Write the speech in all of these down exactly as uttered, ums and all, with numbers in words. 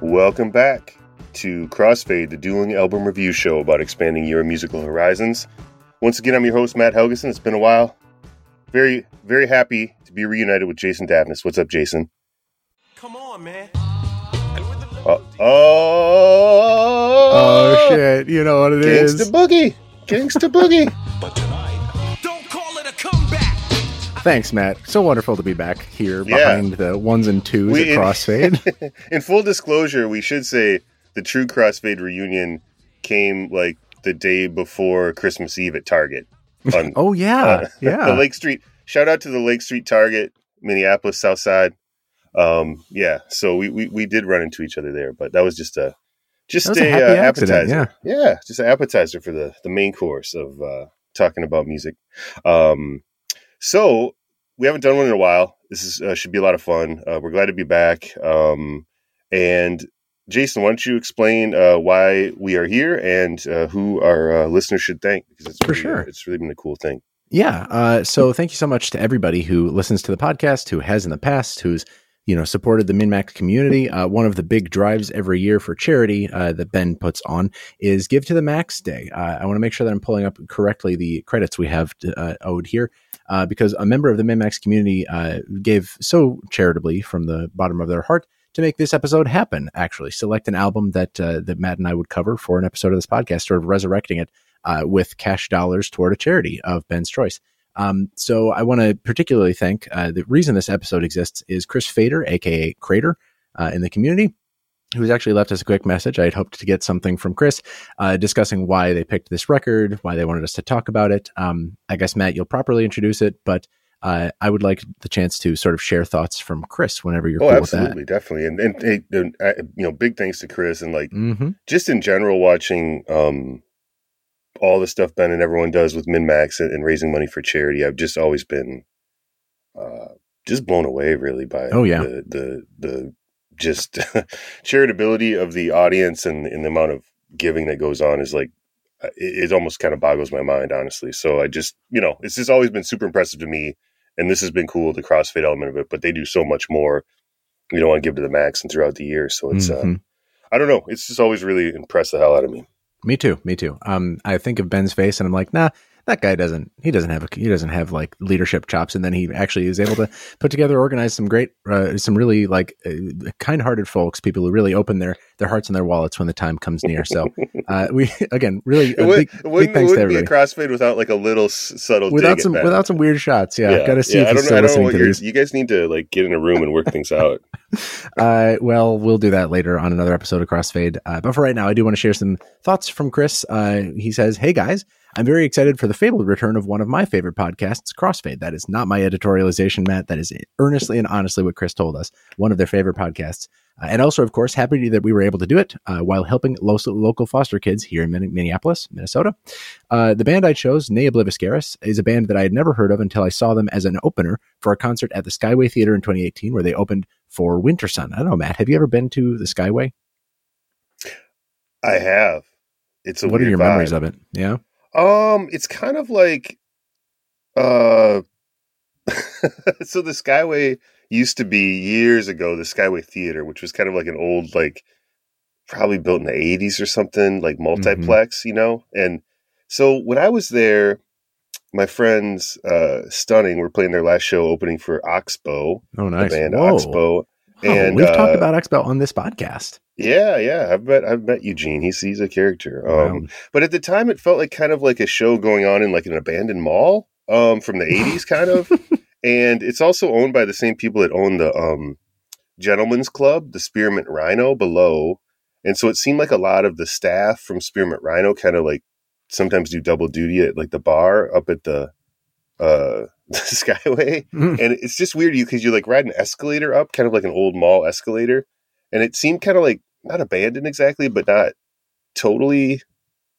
Welcome back to Crossfade, the dueling album review show about expanding your musical horizons. Once again, I'm your host, Matt Helgeson. It's been a while. Very, very happy to be reunited with Jason Davnis. What's up, Jason? Come on, man. Uh, oh, oh, shit. You know what it Gangsta is. Boogie. Gangsta Boogie. But tonight, don't call it a comeback. Thanks, Matt. So wonderful to be back here behind yeah. the ones and twos we, at Crossfade. In, in full disclosure, we should say the true Crossfade reunion came like the day before Christmas Eve at Target. On, oh, yeah. Uh, yeah. The Lake Street. Shout out to the Lake Street Target, Minneapolis, South Side. Um, yeah, so we, we, we did run into each other there, but that was just a just a, a uh, appetizer. Accident, yeah. yeah, just an appetizer for the, the main course of uh, talking about music. Um, so we haven't done one in a while. This is uh, should be a lot of fun. Uh, we're glad to be back. Um, and Jason, why don't you explain uh, why we are here and uh, who our uh, listeners should thank? Because it's really, for sure, it's really been a cool thing. Yeah. Uh, so thank you so much to everybody who listens to the podcast, who has in the past, who's you know, supported the MinMax community. Uh, one of the big drives every year for charity uh, that Ben puts on is Give to the Max Day. Uh, I want to make sure that I'm pulling up correctly the credits we have to, uh, owed here uh, because a member of the MinMax community uh, gave so charitably from the bottom of their heart to make this episode happen, actually. Select an album that uh, that Matt and I would cover for an episode of this podcast, sort of resurrecting it uh, with cash dollars toward a charity of Ben's choice. Um, so I want to particularly thank, uh, the reason this episode exists is Chris Fayter, aka Crayter, uh, in the community, who's actually left us a quick message. I had hoped to get something from Chris, uh, discussing why they picked this record, why they wanted us to talk about it. Um, I guess, Matt, you'll properly introduce it, but, uh, I would like the chance to sort of share thoughts from Chris whenever you're oh, cool absolutely, with that. Definitely. And, and, and, and I, you know, big thanks to Chris and like mm-hmm. just in general, watching, um, all the stuff Ben and everyone does with MinMax and, and raising money for charity. I've just always been uh, just blown away really by oh, yeah. the, the, the just charitability of the audience and, and the amount of giving that goes on is like, it, it almost kind of boggles my mind, honestly. So I just, you know, it's just always been super impressive to me. And this has been cool, the CrossFade element of it, but they do so much more, you know, on Give to the Max and throughout the year. So it's, mm-hmm. uh, I don't know. It's just always really impressed the hell out of me. Me too. Me too. Um, I think of Ben's face and I'm like, nah, that guy doesn't, he doesn't have, a, he doesn't have like leadership chops. And then he actually is able to put together, organize some great, uh, some really like uh, kind-hearted folks, people who really open their, their hearts and their wallets when the time comes near. So uh, we, again, really, a big, it wouldn't, big thanks it wouldn't to everybody. Be a Crossfade without like a little s- subtle without dig some, at without some weird shots. Yeah. yeah. Got to see yeah, if he's still listening to these. You guys need to like get in a room and work things out. uh, well, we'll do that later on another episode of Crossfade. Uh, but for right now, I do want to share some thoughts from Chris. Uh, he says, hey guys, I'm very excited for the fabled return of one of my favorite podcasts, Crossfade. That is not my editorialization, Matt. That is earnestly and honestly what Chris told us, one of their favorite podcasts. Uh, and also, of course, happy that we were able to do it uh, while helping lo- local foster kids here in Min- Minneapolis, Minnesota. Uh, the band I chose, Ne Obliviscaris, is a band that I had never heard of until I saw them as an opener for a concert at the Skyway Theater in twenty eighteen, where they opened for Winter Sun. I don't know, Matt, have you ever been to the Skyway? I have. It's a What weird are your vibe. Memories of it? Yeah. Um, it's kind of like, uh, so the Skyway used to be years ago, the Skyway Theater, which was kind of like an old, like probably built in the eighties or something, like multiplex, mm-hmm. you know? And so when I was there, my friends, uh, Stunning were playing their last show opening for Oxbow. Oh, nice. The band Whoa. Oxbow. Oh, and we've uh, talked about Oxbow on this podcast. Yeah, yeah. I've met I've met Eugene. He's he's a character. Um, wow. But at the time it felt like kind of like a show going on in like an abandoned mall um, from the eighties kind of. And it's also owned by the same people that own the um, Gentleman's Club, the Spearmint Rhino below. And so it seemed like a lot of the staff from Spearmint Rhino kind of like sometimes do double duty at like the bar up at the uh, the Skyway. Mm. And it's just weird you because you like ride an escalator up, kind of like an old mall escalator. And it seemed kind of like not abandoned exactly, but not totally.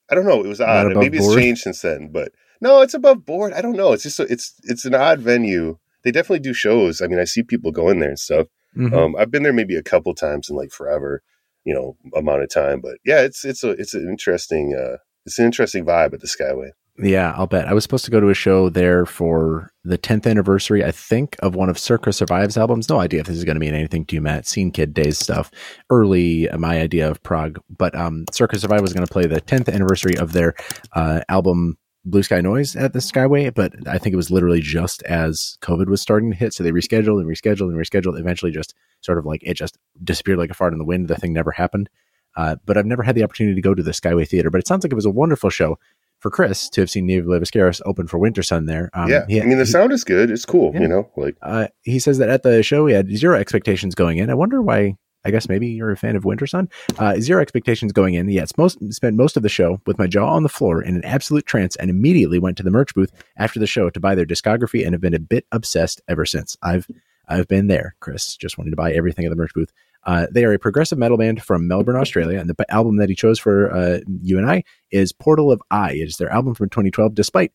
I don't know. It was odd. And maybe board. It's changed since then, but no, it's above board. I don't know. It's just a, it's it's an odd venue. They definitely do shows. I mean, I see people go in there and stuff. Mm-hmm. Um, I've been there maybe a couple times in like forever, you know, amount of time. But yeah, it's it's a it's an interesting uh, it's an interesting vibe at the Skyway. Yeah, I'll bet. I was supposed to go to a show there for the tenth anniversary, I think, of one of Circa Survive's albums. No idea if this is going to mean anything to you, Matt. Scene Kid Days stuff. Early, my idea of Prague. But um, Circa Survive was going to play the tenth anniversary of their uh, album Blue Sky Noise at the Skyway. But I think it was literally just as COVID was starting to hit. So they rescheduled and rescheduled and rescheduled. Eventually just sort of like it just disappeared like a fart in the wind. The thing never happened. Uh, but I've never had the opportunity to go to the Skyway Theater. But it sounds like it was a wonderful show. For Chris to have seen Ne Obliviscaris open for Winter Sun there. Um, yeah. He, I mean, the he, sound is good. It's cool. Yeah. You know, like uh, he says that at the show, he had zero expectations going in. I wonder why. I guess maybe you're a fan of Winter Sun. Uh, zero expectations going in. Yeah. It's most spent most of the show with my jaw on the floor in an absolute trance and immediately went to the merch booth after the show to buy their discography and have been a bit obsessed ever since. I've, I've been there, Chris, just wanted to buy everything at the merch booth. Uh, they are a progressive metal band from Melbourne, Australia, and the p- album that he chose for uh, you and I is Portal of I. It is their album from twenty twelve, despite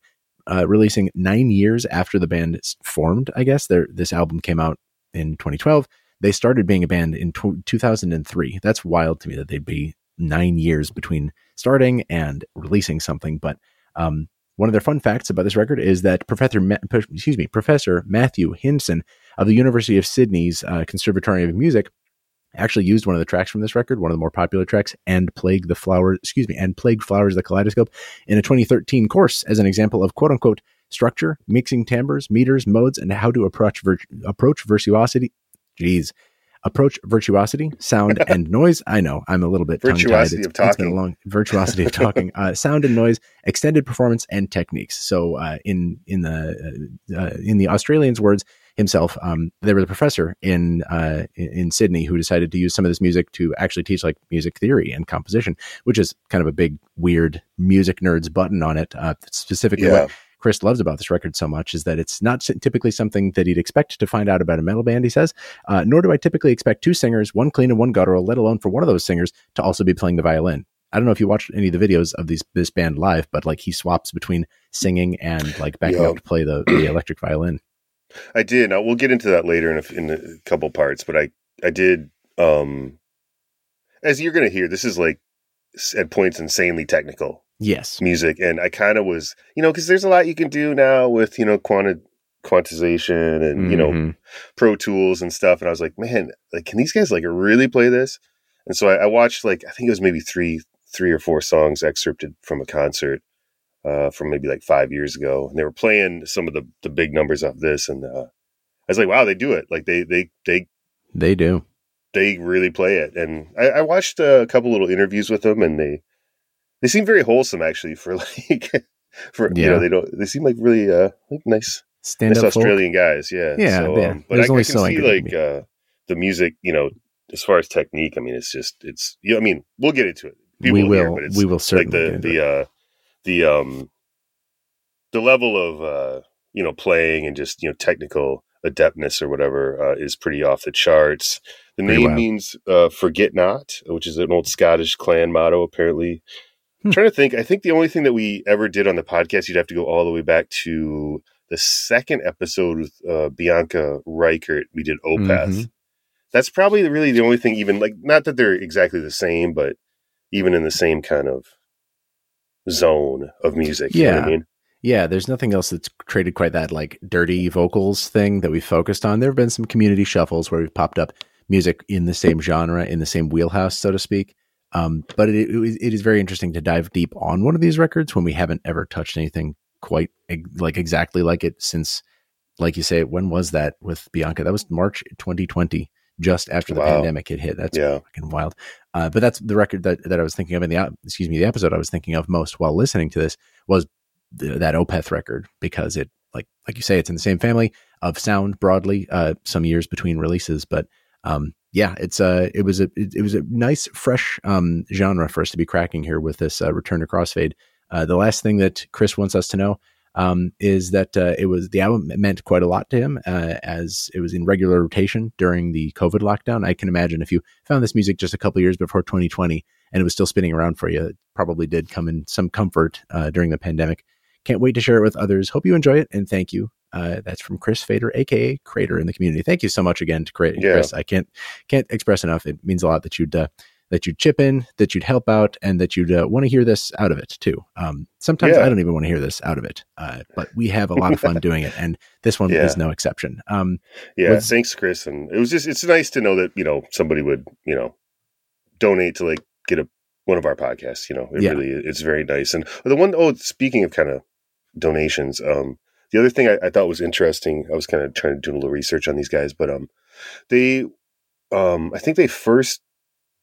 uh, releasing nine years after the band formed, I guess. Their, this album came out in twenty twelve. They started being a band in tw- two thousand three. That's wild to me that they'd be nine years between starting and releasing something. But um, one of their fun facts about this record is that Professor, Ma- excuse me, Professor Matthew Hinson of the University of Sydney's uh, Conservatory of Music actually used one of the tracks from this record, one of the more popular tracks, and Plague the Flower, excuse me, and Plague Flowers the Kaleidoscope in a twenty thirteen course as an example of quote unquote structure, mixing timbres, meters, modes, and how to approach vir- approach virtuosity. Geez, approach virtuosity, sound and noise. I know I'm a little bit virtuosity of talking. It's been a long virtuosity of talking, uh, sound and noise, extended performance and techniques. So uh, in in the uh, in the Australians' words. Himself, um, there was a professor in, uh, in in Sydney who decided to use some of this music to actually teach like music theory and composition, which is kind of a big weird music nerds button on it. Uh, specifically, yeah. What Chris loves about this record so much is that it's not typically something that he'd expect to find out about a metal band. He says, uh, "Nor do I typically expect two singers, one clean and one guttural, let alone for one of those singers to also be playing the violin." I don't know if you watched any of the videos of these this band live, but like he swaps between singing and like backing yeah. up to play the, the electric violin. I did. Now, we'll get into that later in a, in a couple parts, but I, I did, um, as you're going to hear, this is like at points insanely technical. Yes. Music. And I kind of was, you know, because there's a lot you can do now with, you know, quanti- quantization and, mm-hmm. you know, Pro Tools and stuff. And I was like, man, like, can these guys like really play this? And so I, I watched like, I think it was maybe three, three or four songs excerpted from a concert. Uh, from maybe like five years ago, and they were playing some of the, the big numbers off this, and uh, I was like, "Wow, they do it! Like they they they they do, they really play it." And I, I watched a couple little interviews with them, and they they seem very wholesome actually. For like, for yeah. you know, they don't they seem like really uh like nice stand nice up Australian folk. Guys, yeah, yeah. So, um, but I, I can so see I like uh, the music, you know, as far as technique. I mean, it's just it's you know, I mean, we'll get into it. People we will, will hear, but it's we will certainly like the the. Uh, The um the level of uh you know playing and just you know technical adeptness or whatever uh, is pretty off the charts. The pretty name wild. means uh, Forget Not, which is an old Scottish clan motto apparently. Hmm. I'm trying to think, I think the only thing that we ever did on the podcast, you'd have to go all the way back to the second episode with uh, Bianca Reichert. We did Opeth. Mm-hmm. That's probably really the only thing. Even like not that they're exactly the same, but even in the same kind of zone of music. Yeah. You know what I mean? Yeah. There's nothing else that's created quite that like dirty vocals thing that we focused on. There have been some community shuffles where we've popped up music in the same genre, in the same wheelhouse, so to speak. Um, but it, it, it is very interesting to dive deep on one of these records when we haven't ever touched anything quite like exactly like it since, like you say, when was that with Bianca? That was March twenty twenty. Just after the wow. pandemic had hit. That's yeah. fucking wild. Uh, but that's the record that, that I was thinking of in the, excuse me, the episode I was thinking of most while listening to this was th- that Opeth record, because it, like, like you say, it's in the same family of sound broadly, uh, some years between releases, but, um, yeah, it's uh it was a, it, it was a nice, fresh, um, genre for us to be cracking here with this, uh, Return to Crossfade. Uh, the last thing that Chris wants us to know, um, is that, uh, it was, the album meant quite a lot to him, uh, as it was in regular rotation during the COVID lockdown. I can imagine if you found this music just a couple years before twenty twenty and it was still spinning around for you, it probably did come in some comfort, uh, during the pandemic. Can't wait to share it with others. Hope you enjoy it. And thank you. Uh, that's from Chris Fayter, A K A Crayter in the community. Thank you so much again to Cray- yeah. Chris. I can't, can't express enough. It means a lot that you'd, uh, that you'd chip in, that you'd help out, and that you'd uh, want to hear this out of it too. Um, sometimes yeah. I don't even want to hear this out of it, uh, but we have a lot of fun doing it. And this one yeah. is no exception. Um, yeah. With, thanks, Chris. And it was just, it's nice to know that, you know, somebody would, you know, donate to like get a, one of our podcasts, you know, it yeah. really, it's very nice. And the one, oh, speaking of kind of donations, um, the other thing I, I thought was interesting, I was kind of trying to do a little research on these guys, but um, they, um, I think they first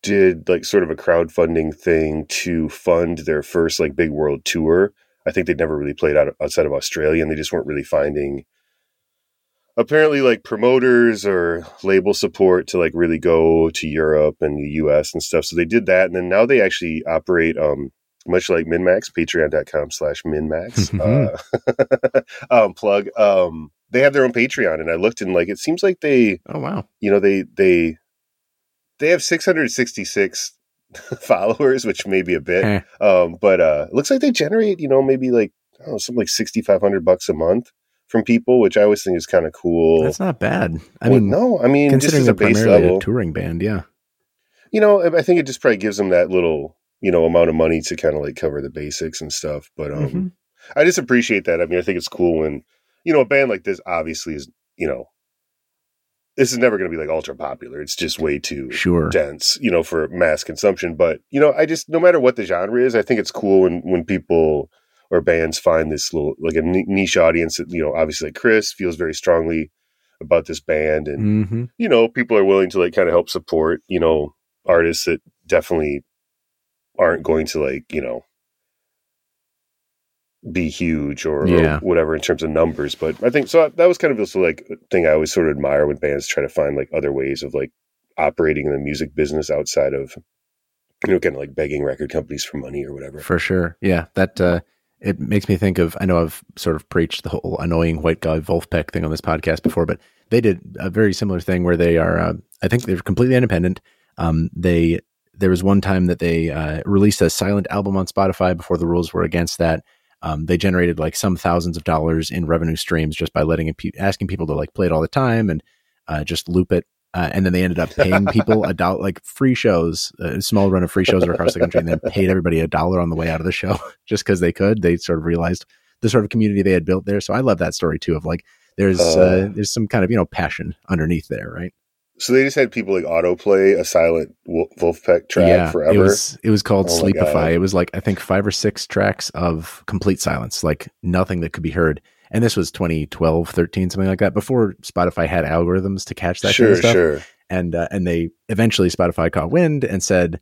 did like sort of a crowdfunding thing to fund their first like big world tour. I think they'd never really played out outside of Australia, and they just weren't really finding apparently like promoters or label support to like really go to Europe and the U S and stuff. So they did that, and then now they actually operate um. much like MinMax, patreon.com slash MinMax uh, um, plug. Um, they have their own Patreon, and I looked and like, it seems like they, oh wow, you know, they, they, they have six hundred sixty-six followers, which may be a bit, eh. um, but uh, it looks like they generate, you know, maybe like, I don't know, something like sixty-five hundred bucks a month from people, which I always think is kind of cool. That's not bad. I well, mean, no, I mean, considering just as a base level, a touring band. Yeah. You know, I think it just probably gives them that little, you know, amount of money to kind of like cover the basics and stuff. But um, mm-hmm. I just appreciate that. I mean, I think it's cool when, you know, a band like this obviously is, you know, this is never going to be like ultra popular. It's just way too sure. dense, you know, for mass consumption. But, you know, I just, no matter what the genre is, I think it's cool when, when people or bands find this little, like a niche audience that, you know, obviously like Chris feels very strongly about this band. And, mm-hmm. you know, people are willing to like kind of help support, you know, artists that definitely aren't going to like, you know, be huge or, yeah. or whatever in terms of numbers. But I think, so that was kind of also like thing I always sort of admire when bands try to find like other ways of like operating in the music business outside of, you know, kind of like begging record companies for money or whatever. For sure. Yeah. That, uh, it makes me think of, I know I've sort of preached the whole annoying white guy Wolfpeck thing on this podcast before, but they did a very similar thing where they are, uh, I think they're completely independent. Um, they, There was one time that they uh, released a silent album on Spotify before the rules were against that. Um, they generated like some thousands of dollars in revenue streams just by letting it pe- asking people to like play it all the time and uh, just loop it. Uh, and then they ended up paying people a dollar, like free shows, a small run of free shows across the country, and then paid everybody a dollar on the way out of the show just because they could. They sort of realized the sort of community they had built there. So I love that story too, of like, there's uh, uh, there's some kind of, you know, passion underneath there, right? So they just had people like autoplay a silent Wolfpeck track yeah, forever. It was, it was called oh Sleepify. It was like, I think five or six tracks of complete silence, like nothing that could be heard. And this was twenty twelve, thirteen, something like that, before Spotify had algorithms to catch that sure, kind of stuff. Sure. And, uh, and they eventually Spotify caught wind and said,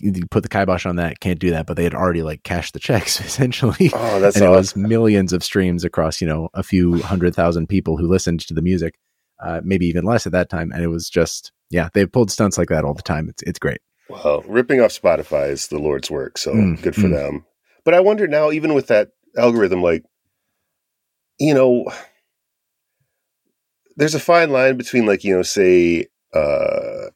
you put the kibosh on that, can't do that. But they had already like cashed the checks essentially. Oh, that's and awesome. It was millions of streams across, you know, a few hundred thousand people who listened to the music. Uh, maybe even less at that time. And it was just, yeah, they've pulled stunts like that all the time. It's it's great. Well, ripping off Spotify is the Lord's work. So mm, good for mm. them. But I wonder now, even with that algorithm, like, you know, there's a fine line between like, you know, say uh,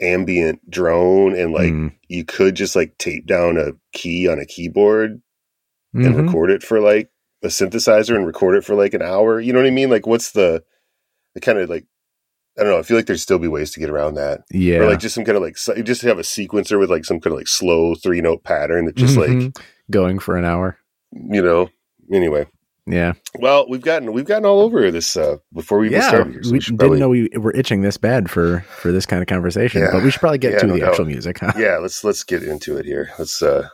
ambient drone and like, mm. you could just like tape down a key on a keyboard mm-hmm. and record it for like a synthesizer and record it for like an hour. You know what I mean? Like what's the, it kind of like, I don't know. I feel like there'd still be ways to get around that. Yeah. Or like just some kind of like, just have a sequencer with like some kind of like slow three note pattern that just mm-hmm. like going for an hour, you know, anyway. Yeah. Well, we've gotten, we've gotten all over this uh, before we even yeah, started here. So we we didn't probably... know we were itching this bad for, for this kind of conversation, yeah. but we should probably get yeah, to no the doubt. actual music. Huh? Yeah. Let's, let's get into it here. Let's uh,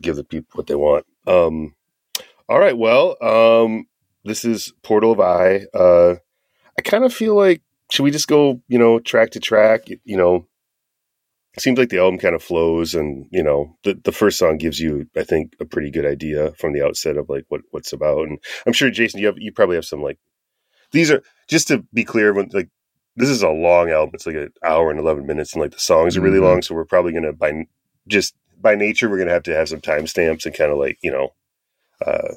give the people what they want. Um, all right. Well, um, this is Portal of I, uh, I kind of feel like, should we just go, you know, track to track? You know, it seems like the album kind of flows, and, you know, the, the first song gives you, I think, a pretty good idea from the outset of like what, what's about. And I'm sure, Jason, you have, you probably have some like, these are, just to be clear, when like, this is a long album. It's like an hour and eleven minutes, and like the songs are really mm-hmm. long. So we're probably going to, by just by nature, we're going to have to have some timestamps and kind of like, you know, uh,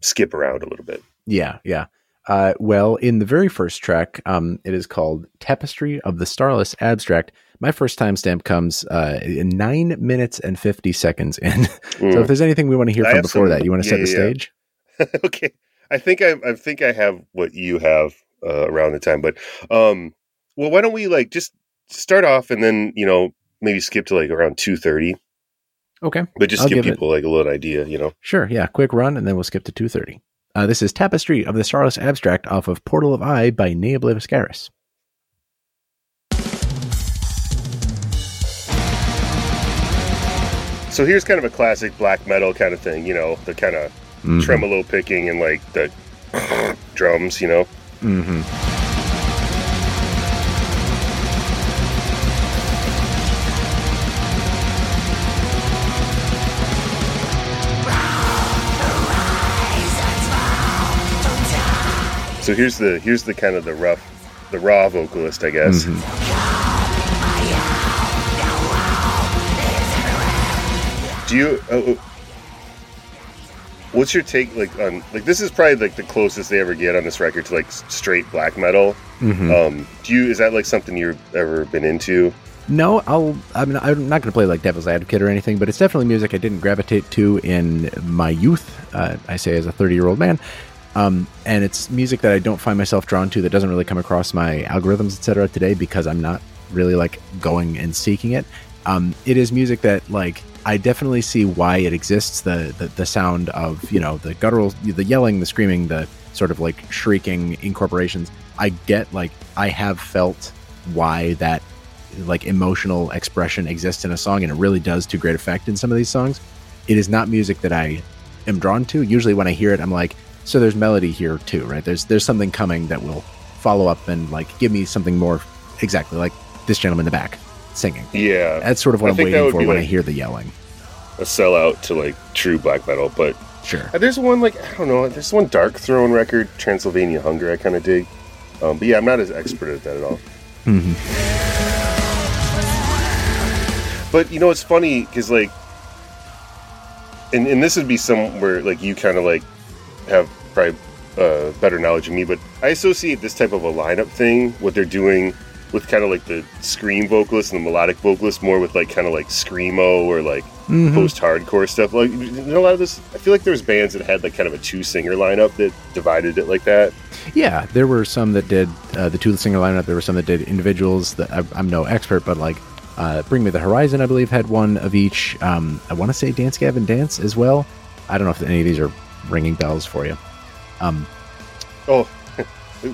skip around a little bit. Yeah. Yeah. Uh, well, in the very first track, um, it is called Tapestry of the Starless Abstract. My first timestamp comes uh, in nine minutes and fifty seconds in. Mm. So if there's anything we want to hear from before some, that, you want to yeah, set the yeah. stage? Okay. I think I, I think I have what you have uh, around the time, but um, well, why don't we like just start off and then, you know, maybe skip to like around two thirty. Okay. But just I'll give people it... like a little idea, you know? Sure. Yeah. Quick run. And then we'll skip to two thirty. Uh, this is Tapestry of the Starless Abstract off of Portal of I by Ne Obliviscaris. So here's kind of a classic black metal kind of thing, you know, the kind of mm-hmm. tremolo picking and like the drums, you know. Mm-hmm. So here's the here's the kind of the rough, the raw vocalist, I guess. Mm-hmm. Do you? Uh, what's your take? Like on like this is probably like the closest they ever get on this record to like straight black metal. Mm-hmm. Um, do you? Is that like something you've ever been into? No, I'll. I mean, I'm not going to play like devil's advocate or anything, but it's definitely music I didn't gravitate to in my youth. Uh, I say as a thirty-year-old man. Um, and it's music that I don't find myself drawn to, that doesn't really come across my algorithms, et cetera today, because I'm not really like going and seeking it. Um, it is music that like, I definitely see why it exists. The, the, the sound of, you know, the guttural, the yelling, the screaming, the sort of like shrieking incorporations. I get like, I have felt why that like emotional expression exists in a song. And it really does to great effect in some of these songs. It is not music that I am drawn to. Usually when I hear it, I'm like, so there's melody here too, right? There's there's something coming that will follow up and like give me something more exactly like this gentleman in the back singing. Yeah. That's sort of what I I'm waiting for when like I hear the yelling. A sellout to like true black metal, but sure. There's one like, I don't know, there's one Dark Throne record, Transylvania Hunger, I kind of dig. Um, but yeah, I'm not as expert at that at all. Mm-hmm. But you know, it's funny because like, and, and this would be somewhere like you kind of like, have probably uh, better knowledge than me, but I associate this type of a lineup thing, what they're doing with kind of like the scream vocalist and the melodic vocalist, more with like kind of like screamo or like mm-hmm. post-hardcore stuff. Like, you know, a lot of this, I feel like there was bands that had like kind of a two-singer lineup that divided it like that. Yeah, there were some that did uh, the two-singer lineup. There were some that did individuals. That I, I'm no expert, but like uh, Bring Me the Horizon, I believe, had one of each. Um, I want to say Dance Gavin Dance as well. I don't know if any of these are ringing bells for you. Um, oh,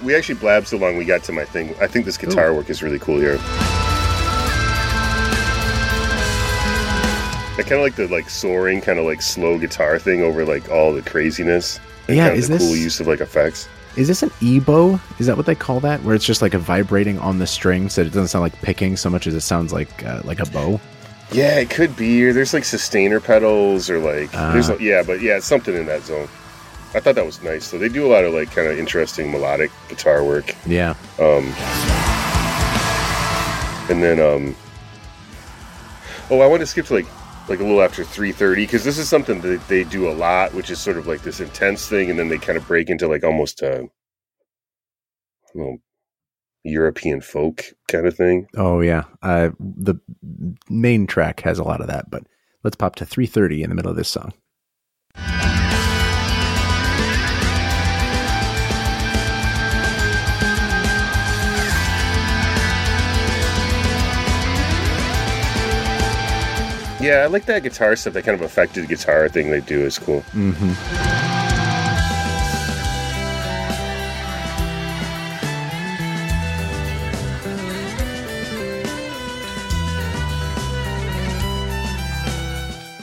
we actually blabbed so long we got to my thing. I think this guitar ooh. Work is really cool here. I kind of like the like soaring, kind of like slow guitar thing over like all the craziness. And yeah, kind of is the this cool use of like effects? Is this an ebow? Is that what they call that? Where it's just like a vibrating on the string, so it doesn't sound like picking so much as it sounds like uh, like a bow. Yeah, it could be. Or there's like sustainer pedals or like, uh, there's like, yeah, but yeah, it's something in that zone. I thought that was nice. So they do a lot of like kind of interesting melodic guitar work. Yeah. Um, and then, um, oh, I want to skip to like, like a little after three thirty, because this is something that they do a lot, which is sort of like this intense thing. And then they kind of break into like almost a, you know, European folk kind of thing. Oh yeah, uh, the main track has a lot of that, but let's pop to three thirty in the middle of this song. Yeah, I like that guitar stuff. That kind of affected guitar thing they do is cool. Mm-hmm.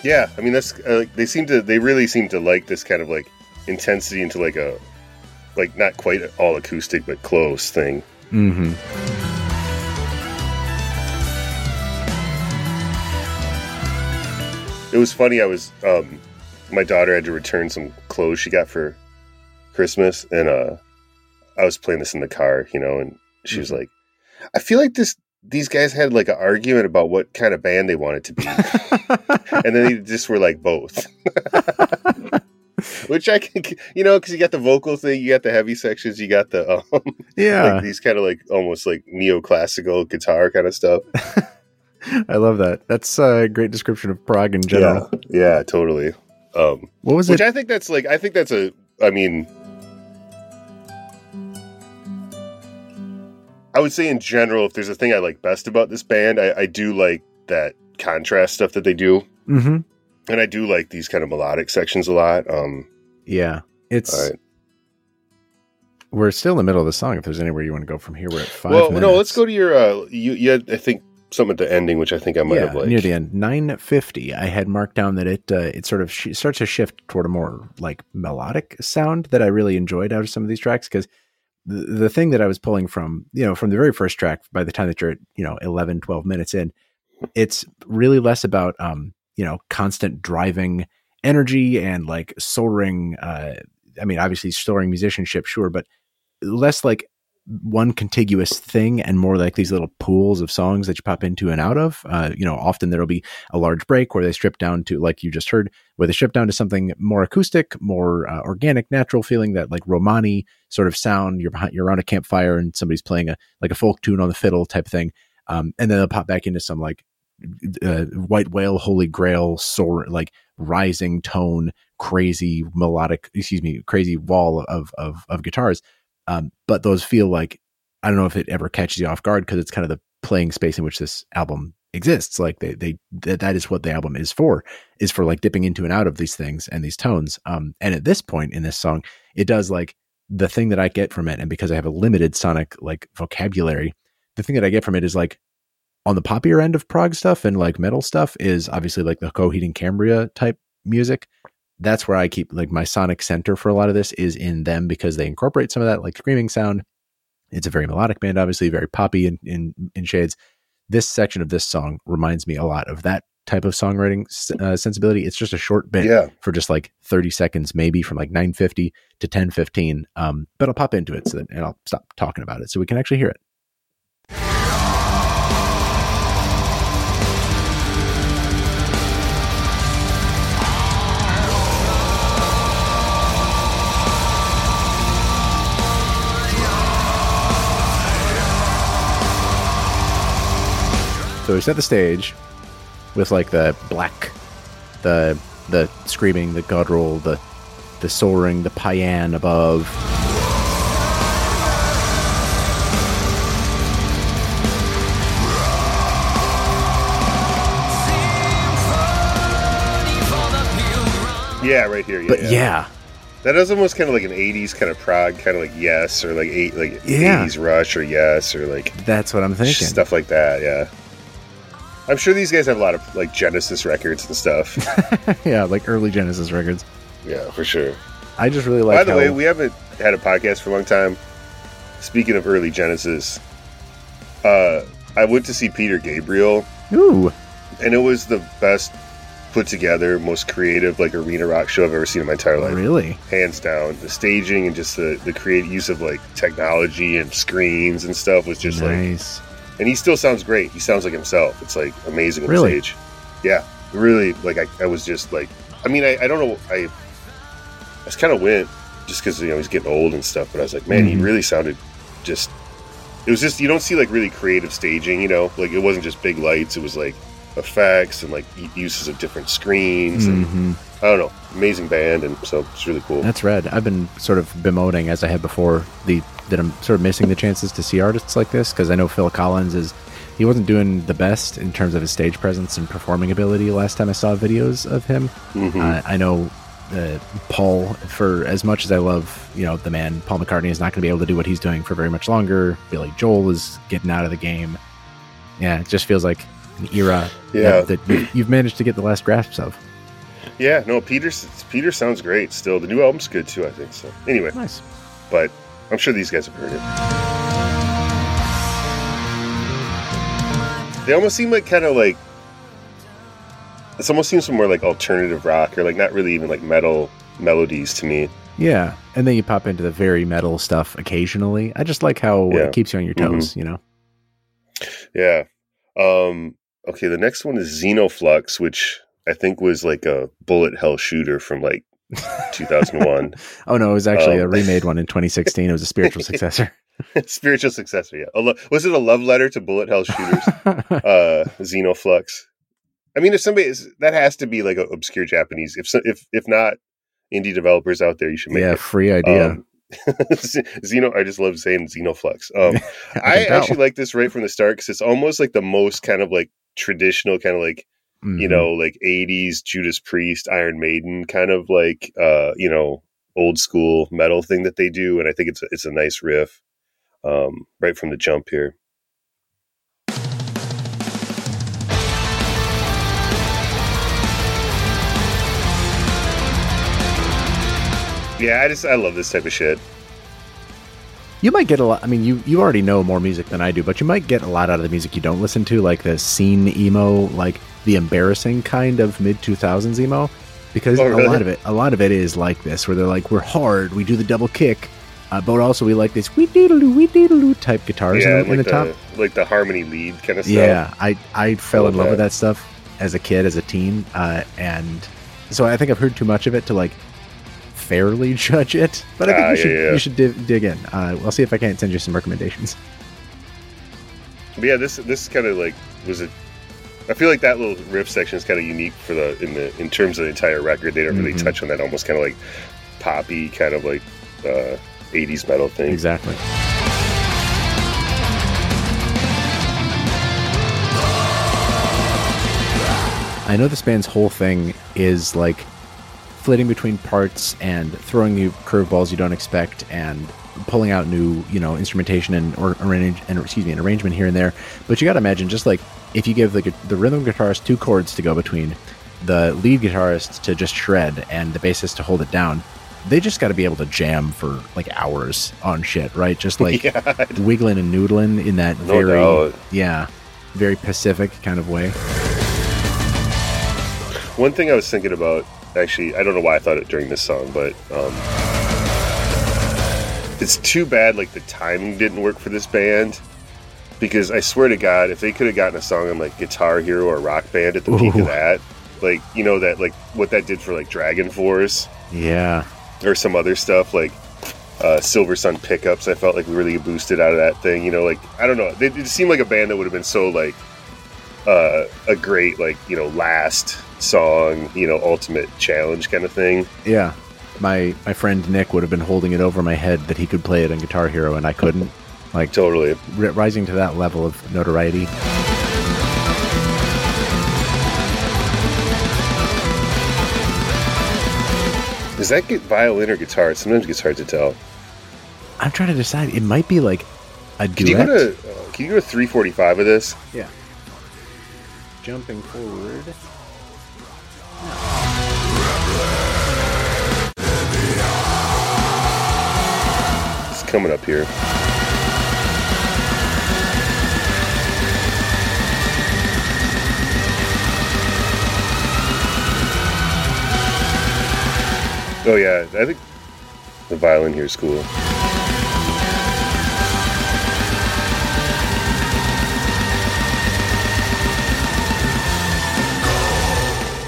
Yeah, I mean that's uh, they seem to they really seem to like this kind of like intensity into like a like not quite all acoustic but close thing. Mm-hmm. It was funny. I was um, my daughter had to return some clothes she got for Christmas, and uh, I was playing this in the car, you know, and she was like, "I feel like this." These guys had like an argument about what kind of band they wanted to be. And then they just were like both, which I can, you know, cause you got the vocal thing, you got the heavy sections, you got the, um, yeah, like these kind of like almost like neoclassical guitar kind of stuff. I love that. That's a great description of Prague in general. Yeah, yeah, totally. Um, what was which it? I think that's like, I think that's a, I mean, I would say in general, if there's a thing I like best about this band, I, I do like that contrast stuff that they do. Mm-hmm. And I do like these kind of melodic sections a lot. Um, yeah, it's... Uh, we're still in the middle of the song. If there's anywhere you want to go from here, we're at five well, minutes. No, let's go to your... Uh, you, you had, I think, some at the ending, which I think I might yeah, have liked. Near the end. nine fifty, I had marked down that it uh, it sort of sh- starts to shift toward a more like melodic sound that I really enjoyed out of some of these tracks, because the, the thing that I was pulling from, you know, from the very first track, by the time that you're at, you know, eleven, twelve minutes in, it's really less about, um, you know, constant driving energy and like soaring, uh, I mean, obviously soaring musicianship, sure, but less like one contiguous thing and more like these little pools of songs that you pop into and out of. Uh, you know, often there'll be a large break where they strip down to, like you just heard, where they strip down to something more acoustic, more uh, organic, natural feeling, that like Romani sort of sound. You're behind, you're around a campfire and somebody's playing a, like a folk tune on the fiddle type thing. Um, and then they'll pop back into some like uh, White Whale, Holy Grail, soar, like rising tone, crazy melodic, excuse me, crazy wall of, of, of guitars. Um, but those feel like, I don't know if it ever catches you off guard, because it's kind of the playing space in which this album exists. Like they, they, th- that is what the album is for, is for like dipping into and out of these things and these tones. Um, and at this point in this song, it does like the thing that I get from it. And because I have a limited sonic like vocabulary, the thing that I get from it is like on the poppier end of prog stuff and like metal stuff is obviously like the Coheed and Cambria type music. That's where I keep like my sonic center for a lot of this is in them, because they incorporate some of that like screaming sound. It's a very melodic band, obviously very poppy in, in, in shades. This section of this song reminds me a lot of that type of songwriting uh, sensibility. It's just a short bit yeah. for just like thirty seconds, maybe from like nine fifty to ten fifteen. Um, but I'll pop into it so that, and I'll stop talking about it so we can actually hear it. So we set the stage with like the black, the the screaming, the guttural, the the soaring, the paean above. Yeah, right here. Yeah, but yeah. yeah. That is almost kind of like an eighties kind of prog, kind of like Yes, or like eight, like yeah. eighties Rush, or Yes, or like that's what I'm thinking. Stuff like that, yeah. I'm sure these guys have a lot of like Genesis records and stuff. yeah, like early Genesis records. Yeah, for sure. I just really like. By the how... way, we haven't had a podcast for a long time. Speaking of early Genesis, uh, I went to see Peter Gabriel. Ooh, and it was the best put together, most creative like arena rock show I've ever seen in my entire life. Really, hands down. The staging and just the the creative use of like technology and screens and stuff was just nice. like. And he still sounds great. He sounds like himself. It's like amazing on really? stage. Yeah, really. Like I, I was just like, I mean, I, I don't know. I, I just kind of went just because you know he's getting old and stuff. But I was like, man, mm-hmm. he really sounded just. It was just you don't see like really creative staging. You know, like it wasn't just big lights. It was like effects and like uses of different screens. Mm-hmm. And I don't know. Amazing band, and so it's really cool. That's rad. I've been sort of bemoaning, as I had before, the that I'm sort of missing the chances to see artists like this, because I know Phil Collins is he wasn't doing the best in terms of his stage presence and performing ability last time I saw videos of him. Mm-hmm. Uh, I know uh, Paul, for as much as I love you know the man, Paul McCartney is not going to be able to do what he's doing for very much longer. Billy Joel is getting out of the game. Yeah, it just feels like an era yeah. that, that you've managed to get the last grasps of. Yeah, no, Peter, Peter sounds great still. The new album's good, too, I think. So, anyway. Nice. But I'm sure these guys have heard it. They almost seem like kind of like... It almost seems more like alternative rock or like not really even like metal melodies to me. Yeah, and then you pop into the very metal stuff occasionally. I just like how yeah. it keeps you on your toes, mm-hmm. you know? Yeah. Um, okay, the next one is Xenoflux, which... I think was like a bullet hell shooter from like two thousand one. Oh no, it was actually um, a remade one in twenty sixteen. It was a spiritual successor. Spiritual successor, yeah. Lo- was it a love letter to bullet hell shooters? uh, Xenoflux. I mean, if somebody is, that has to be like an obscure Japanese. If so, if if not, indie developers out there, you should make yeah, it. Yeah, free idea. Um, Xeno, I just love saying Xenoflux. Um, I actually like this right from the start because it's almost like the most kind of like traditional kind of like, mm-hmm. you know, like eighties Judas Priest, Iron Maiden kind of like, uh, you know, old school metal thing that they do. And I think it's a, it's a nice riff um, right from the jump here. Yeah, I just I love this type of shit. You might get a lot. I mean, you you already know more music than I do, but you might get a lot out of the music you don't listen to, like the scene emo, like the embarrassing kind of mid two thousands emo, because oh, really? a lot of it, a lot of it is like this, where they're like, we're hard, we do the double kick, uh, but also we like this wee doodaloo wee doodaloo type guitars yeah, in, like in the, the top, like the harmony lead kind of stuff. Yeah, I I fell I love in love that. with that stuff as a kid, as a teen, uh, and so I think I've heard too much of it to like. fairly judge it, but I think ah, you should yeah, yeah. you should dig, dig in. Uh, I'll see if I can't send you some recommendations. But yeah, this this kind of like was it. I feel like that little riff section is kind of unique for the in the in terms of the entire record. They don't mm-hmm. really touch on that almost kind of like poppy kind of like uh, eighties metal thing. Exactly. I know this band's whole thing is like. Flitting between parts and throwing you curveballs you don't expect and pulling out new, you know, instrumentation and or arrange and excuse me, an arrangement here and there. But you got to imagine just like if you give the the rhythm guitarist two chords to go between, the lead guitarist to just shred and the bassist to hold it down, they just got to be able to jam for like hours on shit, right? Just like yeah. wiggling and noodling in that no very doubt. yeah, very Pacific kind of way. One thing I was thinking about. Actually, I don't know why I thought it during this song, but um, it's too bad like the timing didn't work for this band because I swear to God, if they could have gotten a song on like Guitar Hero or Rock Band at the Ooh. peak of that, like, you know, that like what that did for like Dragon Force, yeah, or some other stuff like uh, Silver Sun pickups, I felt like we really boosted out of that thing, you know, like, I don't know, they, it seemed like a band that would have been so like uh, a great, like, you know, last. song, you know, ultimate challenge kind of thing. Yeah, my my friend Nick would have been holding it over my head that he could play it on Guitar Hero and I couldn't. Like totally r- rising to that level of notoriety. Does that get violin or guitar? Sometimes it's hard to tell. I'm trying to decide. It might be like a duet. Can you go to, uh, can you go to three forty-five of this? Yeah. Jumping forward. It's coming up here. Oh yeah, I think the violin here is cool.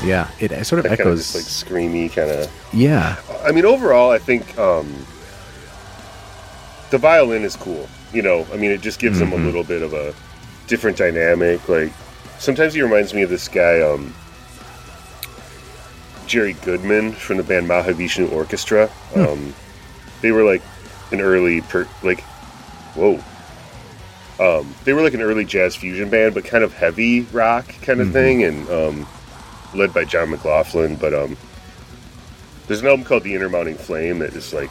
Yeah, it sort of that echoes kind of just, like screamy kind of. Yeah, I mean overall, I think um, the violin is cool. You know, I mean it just gives mm-hmm. them a little bit of a different dynamic. Like sometimes he reminds me of this guy, um, Jerry Goodman from the band Mahavishnu Orchestra. Hmm. Um, they were like an early per- like whoa. Um, they were like an early jazz fusion band, but kind of heavy rock kind of mm-hmm. thing, and. Um, led by John McLaughlin, but um, there's an album called The Inner Mounting Flame that is like,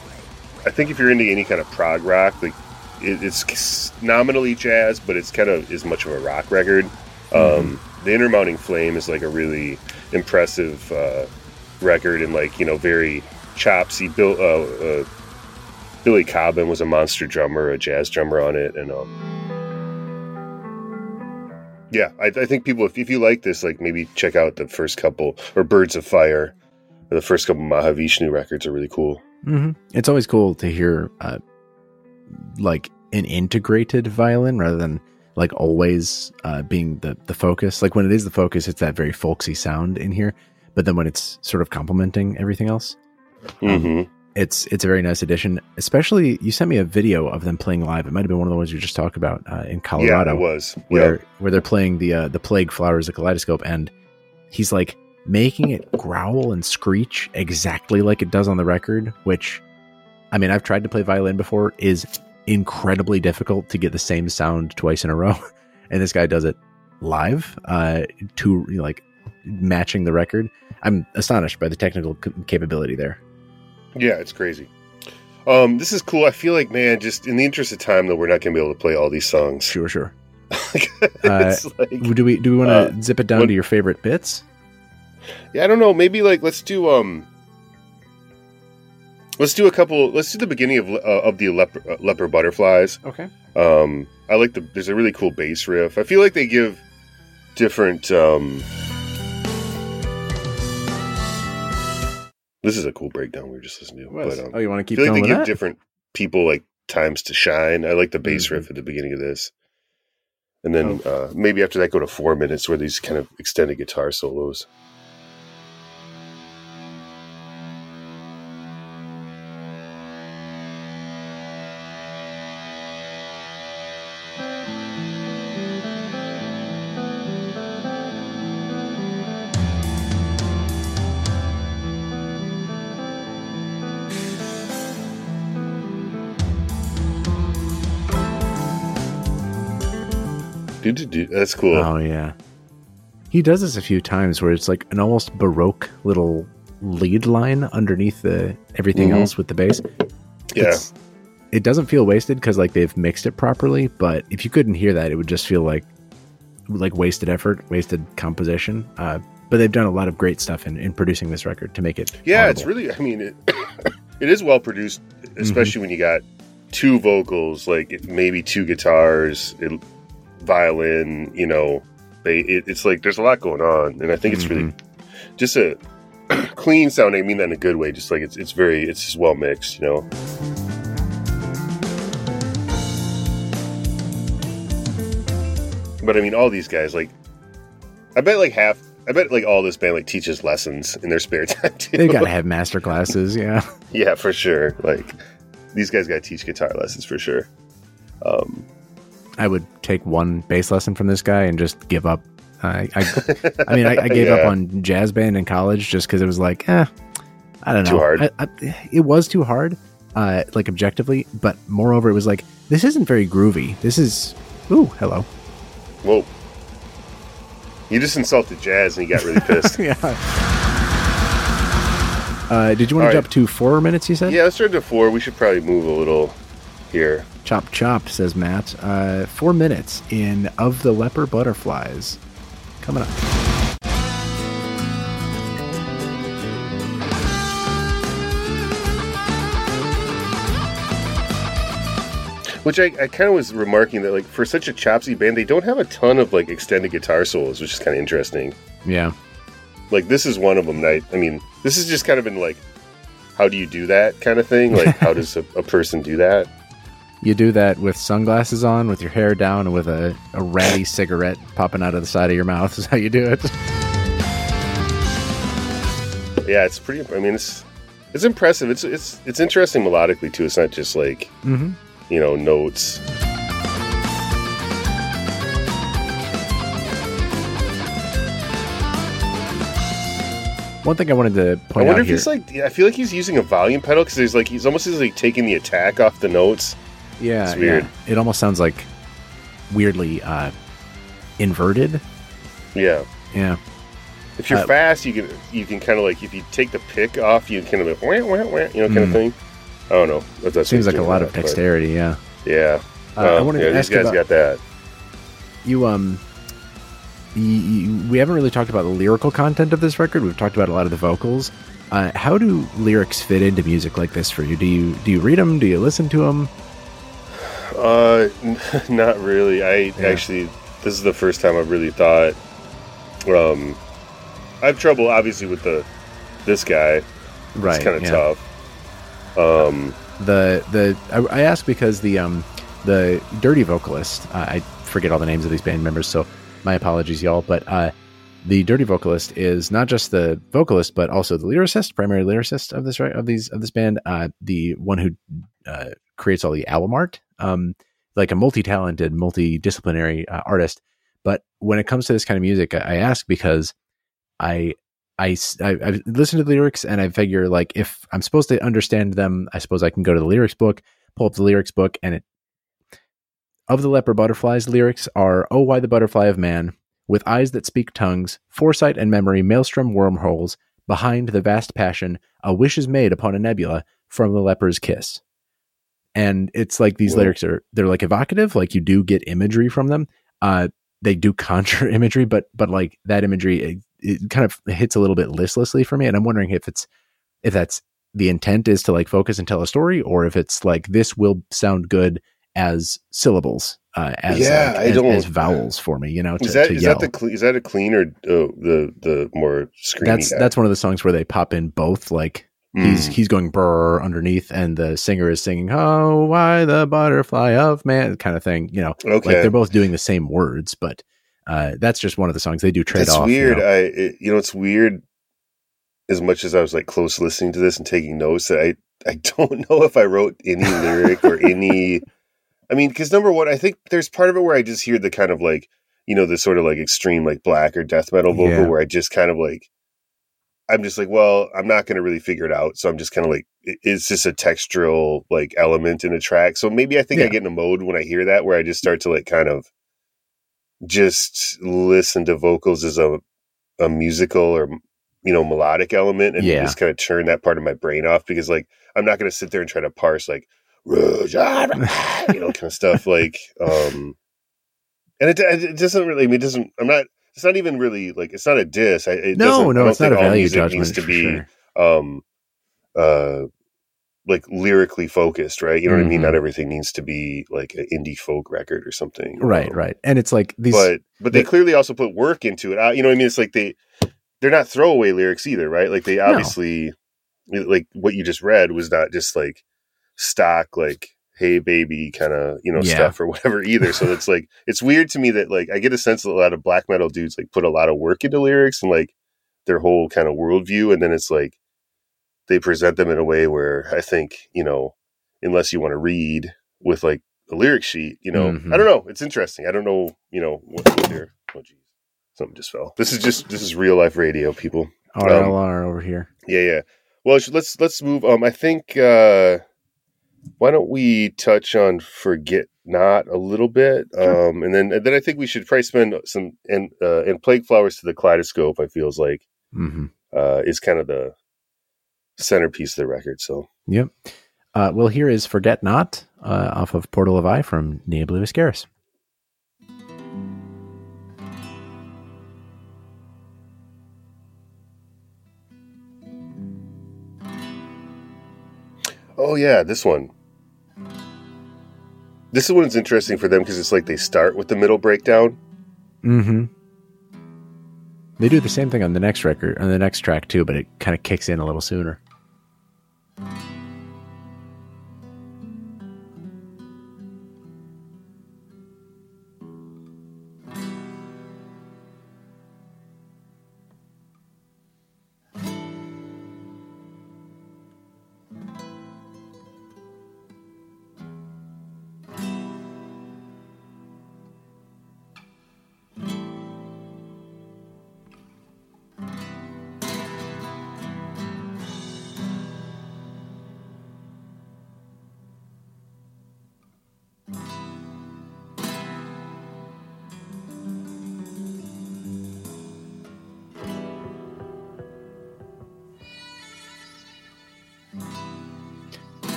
I think if you're into any kind of prog rock, like it, it's nominally jazz, but it's kind of as much of a rock record. Mm-hmm. Um, The Inner Mounting Flame is like a really impressive uh, record, and like, you know, very chopsy. Bill, uh, uh, Billy Cobham was a monster drummer, a jazz drummer on it, and um. Yeah, I, I think people, if, if you like this, like maybe check out the first couple, or Birds of Fire, or the first couple Mahavishnu records are really cool. Mm-hmm. It's always cool to hear uh, like an integrated violin rather than like always uh, being the, the focus. Like when it is the focus, it's that very folksy sound in here, but then when it's sort of complementing everything else, mm-hmm. um, it's it's a very nice addition. Especially, you sent me a video of them playing live. It might have been one of the ones you just talked about uh, in Colorado. Yeah, it was. Where, yep. where they're playing the uh, the Plague Flowers the Kaleidoscope, and he's like making it growl and screech exactly like it does on the record, which I mean, I've tried to play violin before, is incredibly difficult to get the same sound twice in a row. And this guy does it live uh, to you know, like matching the record. I'm astonished by the technical c- capability there. Yeah, it's crazy. Um, this is cool. I feel like, man, just in the interest of time, though, we're not going to be able to play all these songs. Sure, sure. it's uh, like, do we do we want to uh, zip it down when, to your favorite bits? Yeah, I don't know. Maybe like let's do um, let's do a couple. Let's do the beginning of uh, of the leper, uh, leper butterflies. Okay. Um, I like the. There's a really cool bass riff. I feel like they give different. Um, This is a cool breakdown we were just listening to. But, um, oh, you want to keep going? I feel like they give that? different people like times to shine. I like the bass mm-hmm. riff at the beginning of this, and then oh. uh, maybe after that, go to four minutes where these kind of extended guitar solos. That's cool. Oh yeah, he does this a few times where it's like an almost baroque little lead line underneath the everything mm-hmm. else with the bass. Yeah, it's, it doesn't feel wasted because like they've mixed it properly. But if you couldn't hear that, it would just feel like like wasted effort, wasted composition. Uh, but they've done a lot of great stuff in, in producing this record to make it. Yeah, audible. It's really. I mean, it it is well produced, especially mm-hmm. when you got two vocals, like maybe two guitars. It, violin, you know, they it, it's like there's a lot going on, and I think it's mm-hmm. really just a clean sound. I mean that in a good way. Just like it's it's very it's just well mixed, you know. But I mean, all these guys, like, I bet like half, I bet like all this band like teaches lessons in their spare time too. They've got to have master classes, yeah, yeah, for sure. Like these guys got to teach guitar lessons for sure. Um. I would take one bass lesson from this guy and just give up. I, I, I mean, I, I gave yeah. up on jazz band in college just because it was like, eh, I don't know. Too hard. I, I, it was too hard, uh, like objectively. But moreover, it was like, this isn't very groovy. This is, ooh, hello. Whoa. You just insulted jazz and he got really pissed. yeah. Uh, did you want All to right. jump to four minutes, you said? Yeah, let's jump to four. We should probably move a little here. Chop chop, says Matt. Uh, four minutes in Of the Leper Butterflies. Coming up. Which I, I kind of was remarking that, like, for such a chopsy band, they don't have a ton of, like, extended guitar solos, which is kind of interesting. Yeah. Like, this is one of them. That I, I mean, this is just kind of in, like, how do you do that kind of thing? Like, how does a, a person do that? You do that with sunglasses on, with your hair down, and with a, a ratty cigarette popping out of the side of your mouth is how you do it. Yeah, it's pretty. I mean, it's it's impressive. It's it's it's interesting melodically too. It's not just like mm-hmm. you know notes. One thing I wanted to point out. I wonder out if here. he's like. I feel like he's using a volume pedal because he's like he's almost as like taking the attack off the notes. Yeah, it's weird. Yeah, it almost sounds like weirdly uh, inverted. Yeah, yeah. If you're uh, fast, you can you can kind of like if you take the pick off, you kind of like wah, wah, wah, you know, kind mm. of thing. I don't know. That, that seems like a lot of dexterity. Yeah, yeah. Uh, um, I wanted yeah, to ask these guys about, got that. You um, you, you, we haven't really talked about the lyrical content of this record. We've talked about a lot of the vocals. Uh, how do lyrics fit into music like this for you? Do you do you read them? Do you listen to them? Uh, n- not really. I yeah. actually, this is the first time I've really thought, um, I have trouble obviously with the, this guy. Right. It's kind of yeah. tough. Um, the, the, I, I ask because the, um, the dirty vocalist, uh, I forget all the names of these band members, so my apologies y'all, but, uh, the dirty vocalist is not just the vocalist, but also the lyricist, primary lyricist of this, of these, of this band, uh, the one who, uh, creates all the album art. Um, like a multi-talented, multidisciplinary uh, artist. But when it comes to this kind of music, I, I ask because I I, I, I listen to the lyrics and I figure, like, if I'm supposed to understand them, I suppose I can go to the lyrics book, pull up the lyrics book, and it, of the Leper Butterflies lyrics are, "Oh, why the butterfly of man, with eyes that speak tongues, foresight and memory, maelstrom wormholes, behind the vast passion, a wish is made upon a nebula from the leper's kiss." And it's like these Whoa. lyrics are, they're like evocative, like you do get imagery from them. Uh, they do conjure imagery, but, but like that imagery, it, it kind of hits a little bit listlessly for me. And I'm wondering if it's, if that's the intent, is to like focus and tell a story, or if it's like, this will sound good as syllables, uh, as, yeah, like, I as, don't, as vowels for me, you know, to, is that, to is yell. That the, is that a clean or oh, the, the more screamy? That's, guy. that's one of the songs where they pop in both, like, He's he's going brrr underneath, and the singer is singing, "Oh, why the butterfly of man," kind of thing. You know, okay. Like they're both doing the same words, but uh, that's just one of the songs they do trade it's off. It's weird. You know? I it, you know, it's weird. As much as I was like close listening to this and taking notes, that I I don't know if I wrote any lyric or any. I mean, because number one, I think there's part of it where I just hear the kind of like, you know, the sort of like extreme like black or death metal vocal, yeah, where I just kind of like, I'm just like, well, I'm not going to really figure it out. So I'm just kind of like, it's just a textural like element in a track. So maybe I think yeah. I get in a mode when I hear that, where I just start to like kind of just listen to vocals as a, a musical or, you know, melodic element, and yeah. just kind of turn that part of my brain off, because like, I'm not going to sit there and try to parse like, you know, kind of stuff like, um, and it, it doesn't really, I mean, it doesn't, I'm not, it's not even really like, it's not a diss. I, it no, no, I it's not a value judgment. Needs to be, sure. um, uh, like lyrically focused, right? You know mm-hmm. what I mean? Not everything needs to be like an indie folk record or something. Right, um, right. And it's like these, but but they, they clearly also put work into it. I, you know what I mean? It's like they they're not throwaway lyrics either, right? Like they obviously no. like what you just read was not just like stock like, hey baby kind of, you know, yeah. stuff or whatever either. So it's like, it's weird to me that like, I get a sense that a lot of black metal dudes like put a lot of work into lyrics and like their whole kind of worldview. And then it's like, they present them in a way where I think, you know, unless you want to read with like a lyric sheet, you know, mm-hmm. I don't know. It's interesting. I don't know, you know, what, what they're, oh geez, something just fell. This is just, this is real life radio, people. R L R um, over here. Yeah. Yeah. Well, let's, let's move. Um, I think, uh, why don't we touch on Forget Not a little bit? Sure. Um, and then, and then I think we should probably spend some, and, uh, and Plague Flowers to the Kaleidoscope, I feels like, mm-hmm. uh, is kind of the centerpiece of the record. So, yep. Uh, well, here is Forget Not, uh, off of Portal of I from Ne Obliviscaris. Oh yeah, this one. This one's interesting for them because it's like they start with the middle breakdown. Mm-hmm. They do the same thing on the next record, on the next track too, but it kind of kicks in a little sooner.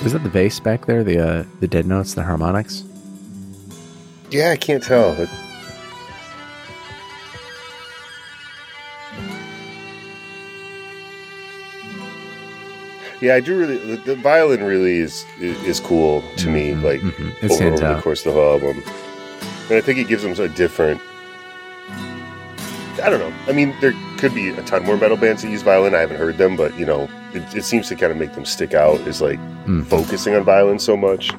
Is that the bass back there? The uh, the dead notes, the harmonics? Yeah, I can't tell. It... Yeah, I do really... The, the violin really is is, is cool to mm-hmm. me, like, mm-hmm. over, over the course of the whole album. And I think it gives them a different... I don't know. I mean, there could be a ton more metal bands that use violin. I haven't heard them, but, you know, it, it seems to kind of make them stick out, is like mm. focusing on violin so much.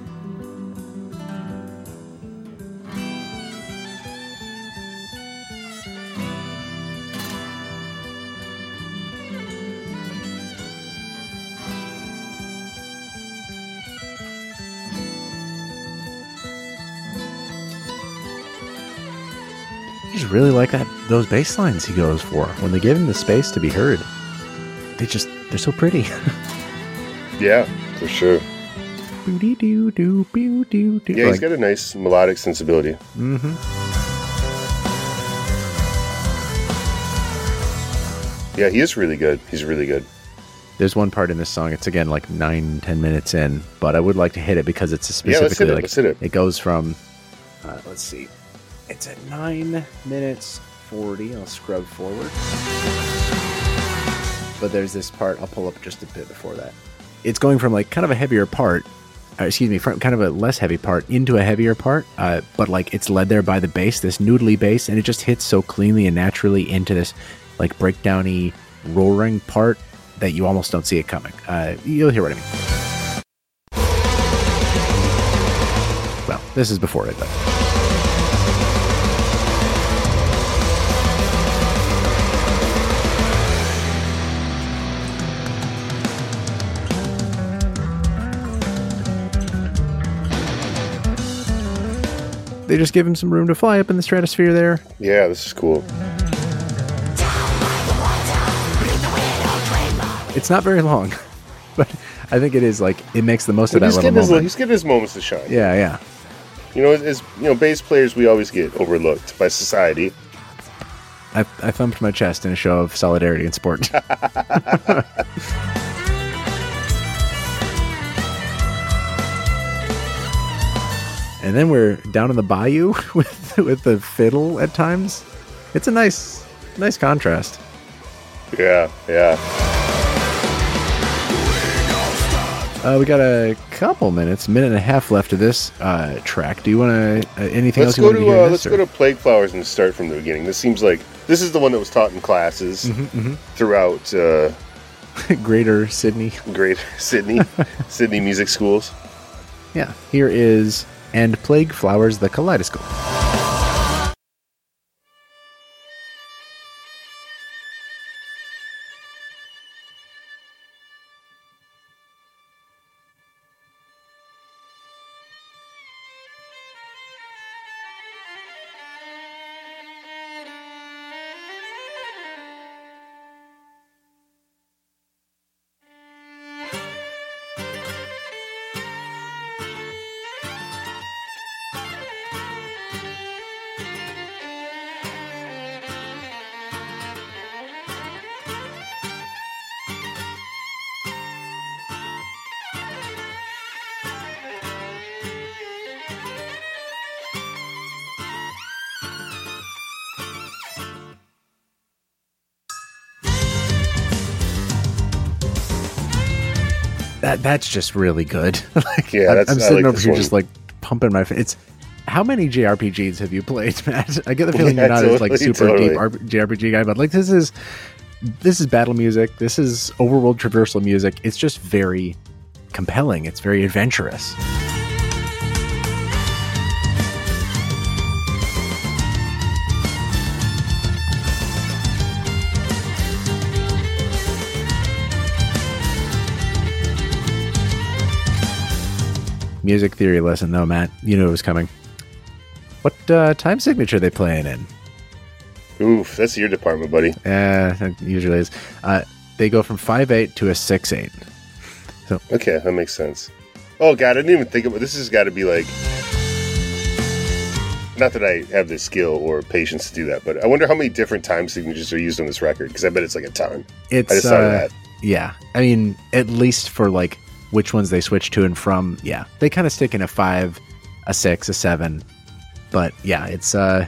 I just really like that those bass lines he goes for when they give him the space to be heard. They just, they're so pretty. Yeah, for sure. Boo-dee-doo-doo, boo-doo-doo. Yeah, he's got a nice melodic sensibility. Mm-hmm. Yeah, he is really good. He's really good. There's one part in this song, it's again like nine, ten minutes in, but I would like to hit it because it's specifically yeah, let's hit it, like let's hit it. It goes from, uh, let's see, it's at nine minutes forty. I'll scrub forward. But there's this part, I'll pull up just a bit before that. It's going from like kind of a heavier part, uh, excuse me, from kind of a less heavy part into a heavier part, uh, but like it's led there by the bass, this noodly bass, and it just hits so cleanly and naturally into this like breakdown-y roaring part that you almost don't see it coming. Uh, you'll hear what I mean. Well, this is before it, but... They just give him some room to fly up in the stratosphere there. Yeah, this is cool. It's not very long, but I think it is like it makes the most but of that little moment. His, he's getting his moments to shine. Yeah, yeah. You know, as you know, bass players, we always get overlooked by society. I I thumped my chest in a show of solidarity and sport. And then we're down in the bayou with with the fiddle at times. It's a nice nice contrast. Yeah, yeah. Uh, we got a couple minutes, minute and a half left of this uh, track. Do you want uh, anything let's else you want to hear? Uh, let's or? go to Plague Flowers and start from the beginning. This seems like this is the one that was taught in classes mm-hmm, mm-hmm. throughout uh, Greater Sydney. Greater Sydney. Sydney music schools. Yeah, here is And Plague Flowers the Kaleidoscope. That that's just really good. Like, yeah, that's, I'm sitting like over here one. just like pumping my. F- it's how many J R P Gs have you played, Matt? I get the feeling yeah, you're not totally, as like super totally. deep J R P G guy, but like this is this is battle music. This is overworld traversal music. It's just very compelling. It's very adventurous. Music theory lesson, though, Matt. You knew it was coming. What uh, time signature are they playing in? Oof, that's your department, buddy. Yeah, uh, it usually is. Uh, they go from five eight to a six eight. So okay, that makes sense. Oh, God, I didn't even think about this. Has got to be like... Not that I have the skill or patience to do that, but I wonder how many different time signatures are used on this record, because I bet it's like a ton. It's, I just uh, thought of that. Yeah, I mean, at least for like... which ones they switch to and from. Yeah, they kind of stick in a five, a six, a seven. But yeah, it's uh,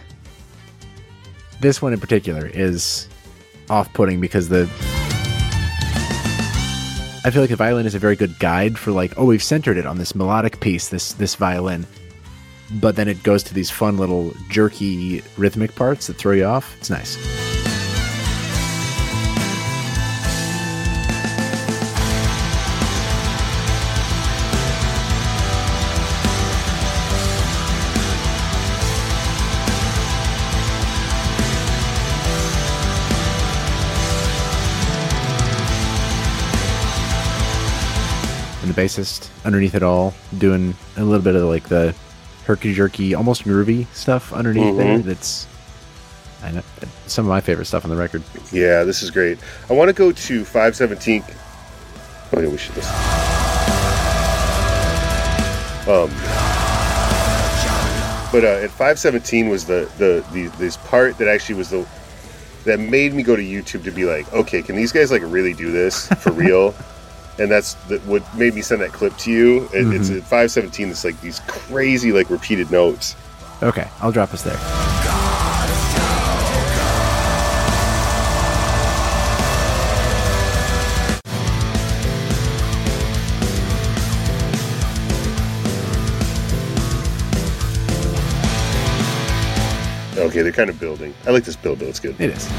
this one in particular is off-putting because the I feel like the violin is a very good guide for like, oh, we've centered it on this melodic piece, this this violin. But then it goes to these fun little jerky rhythmic parts that throw you off. It's nice. Bassist underneath it all doing a little bit of like the herky jerky almost groovy stuff underneath mm-hmm. there that's I know, some of my favorite stuff on the record. Yeah, this is great. I want to go to five seventeen. Oh, yeah, we should listen. Um, but uh, at five seventeen was the, the the this part that actually was the that made me go to YouTube to be like, okay, can these guys like really do this for real? And that's the, what made me send that clip to you. And mm-hmm. It's at five seventeen. It's like these crazy like repeated notes. Okay, I'll drop us there. Okay, they're kind of building. I like this build, though. It's good. It is.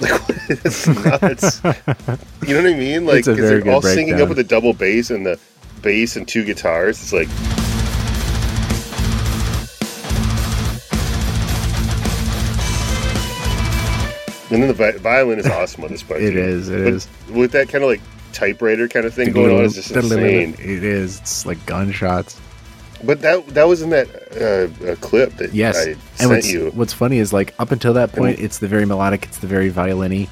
Like, it's nuts. You know what I mean? Like, because they're all singing breakdown. Up with a double bass and the bass and two guitars. It's like... And then the vi- violin is awesome on this part. It too. is, it but is. With that kind of like typewriter kind of thing going on, it's just insane. It is. It's like gunshots. But that that was in that uh, clip that yes. I sent and what's, you. What's funny is like up until that point, and it's the very melodic, it's the very violin-y.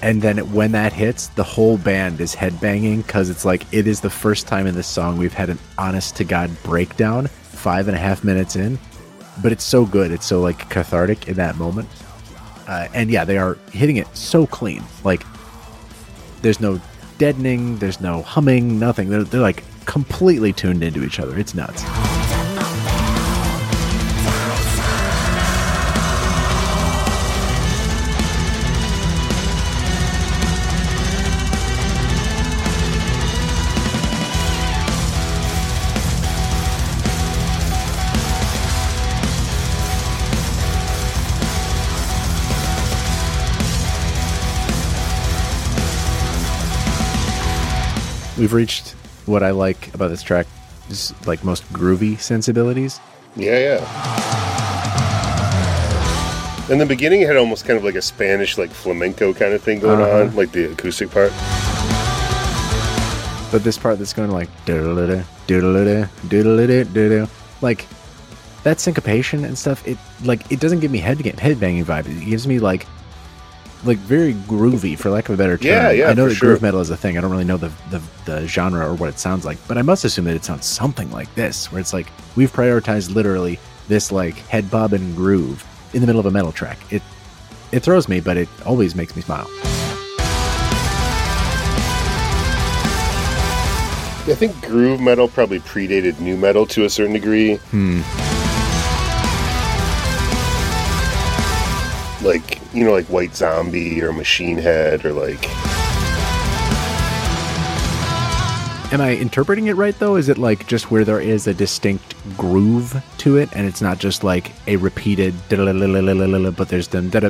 And then when that hits, the whole band is headbanging because it's like it is the first time in this song we've had an honest-to-God breakdown five and a half minutes in. But it's so good. It's so like cathartic in that moment. Uh, and yeah, they are hitting it so clean. Like, there's no deadening, there's no humming, nothing. They're, they're like completely tuned into each other. It's nuts. We've reached what I like about this track, is like most groovy sensibilities. Yeah, yeah. In the beginning, it had almost kind of like a Spanish, like flamenco kind of thing going uh-huh. on, like the acoustic part. But this part that's going like doodle doodle doodle doodle, like that syncopation and stuff. It like it doesn't give me head headbanging vibe. It gives me like. Like very groovy, for lack of a better term. Yeah, yeah, I know that sure. groove metal is a thing. I don't really know the, the the genre or what it sounds like, but I must assume that it sounds something like this, where it's like we've prioritized literally this like head bobbin groove in the middle of a metal track. It it throws me, but it always makes me smile. I think groove metal probably predated nu metal to a certain degree. Hmm. Like, you know, like White Zombie or Machine Head or like... Am I interpreting it right, though? Is it like just where there is a distinct groove to it and it's not just like a repeated... But there's them... Yeah.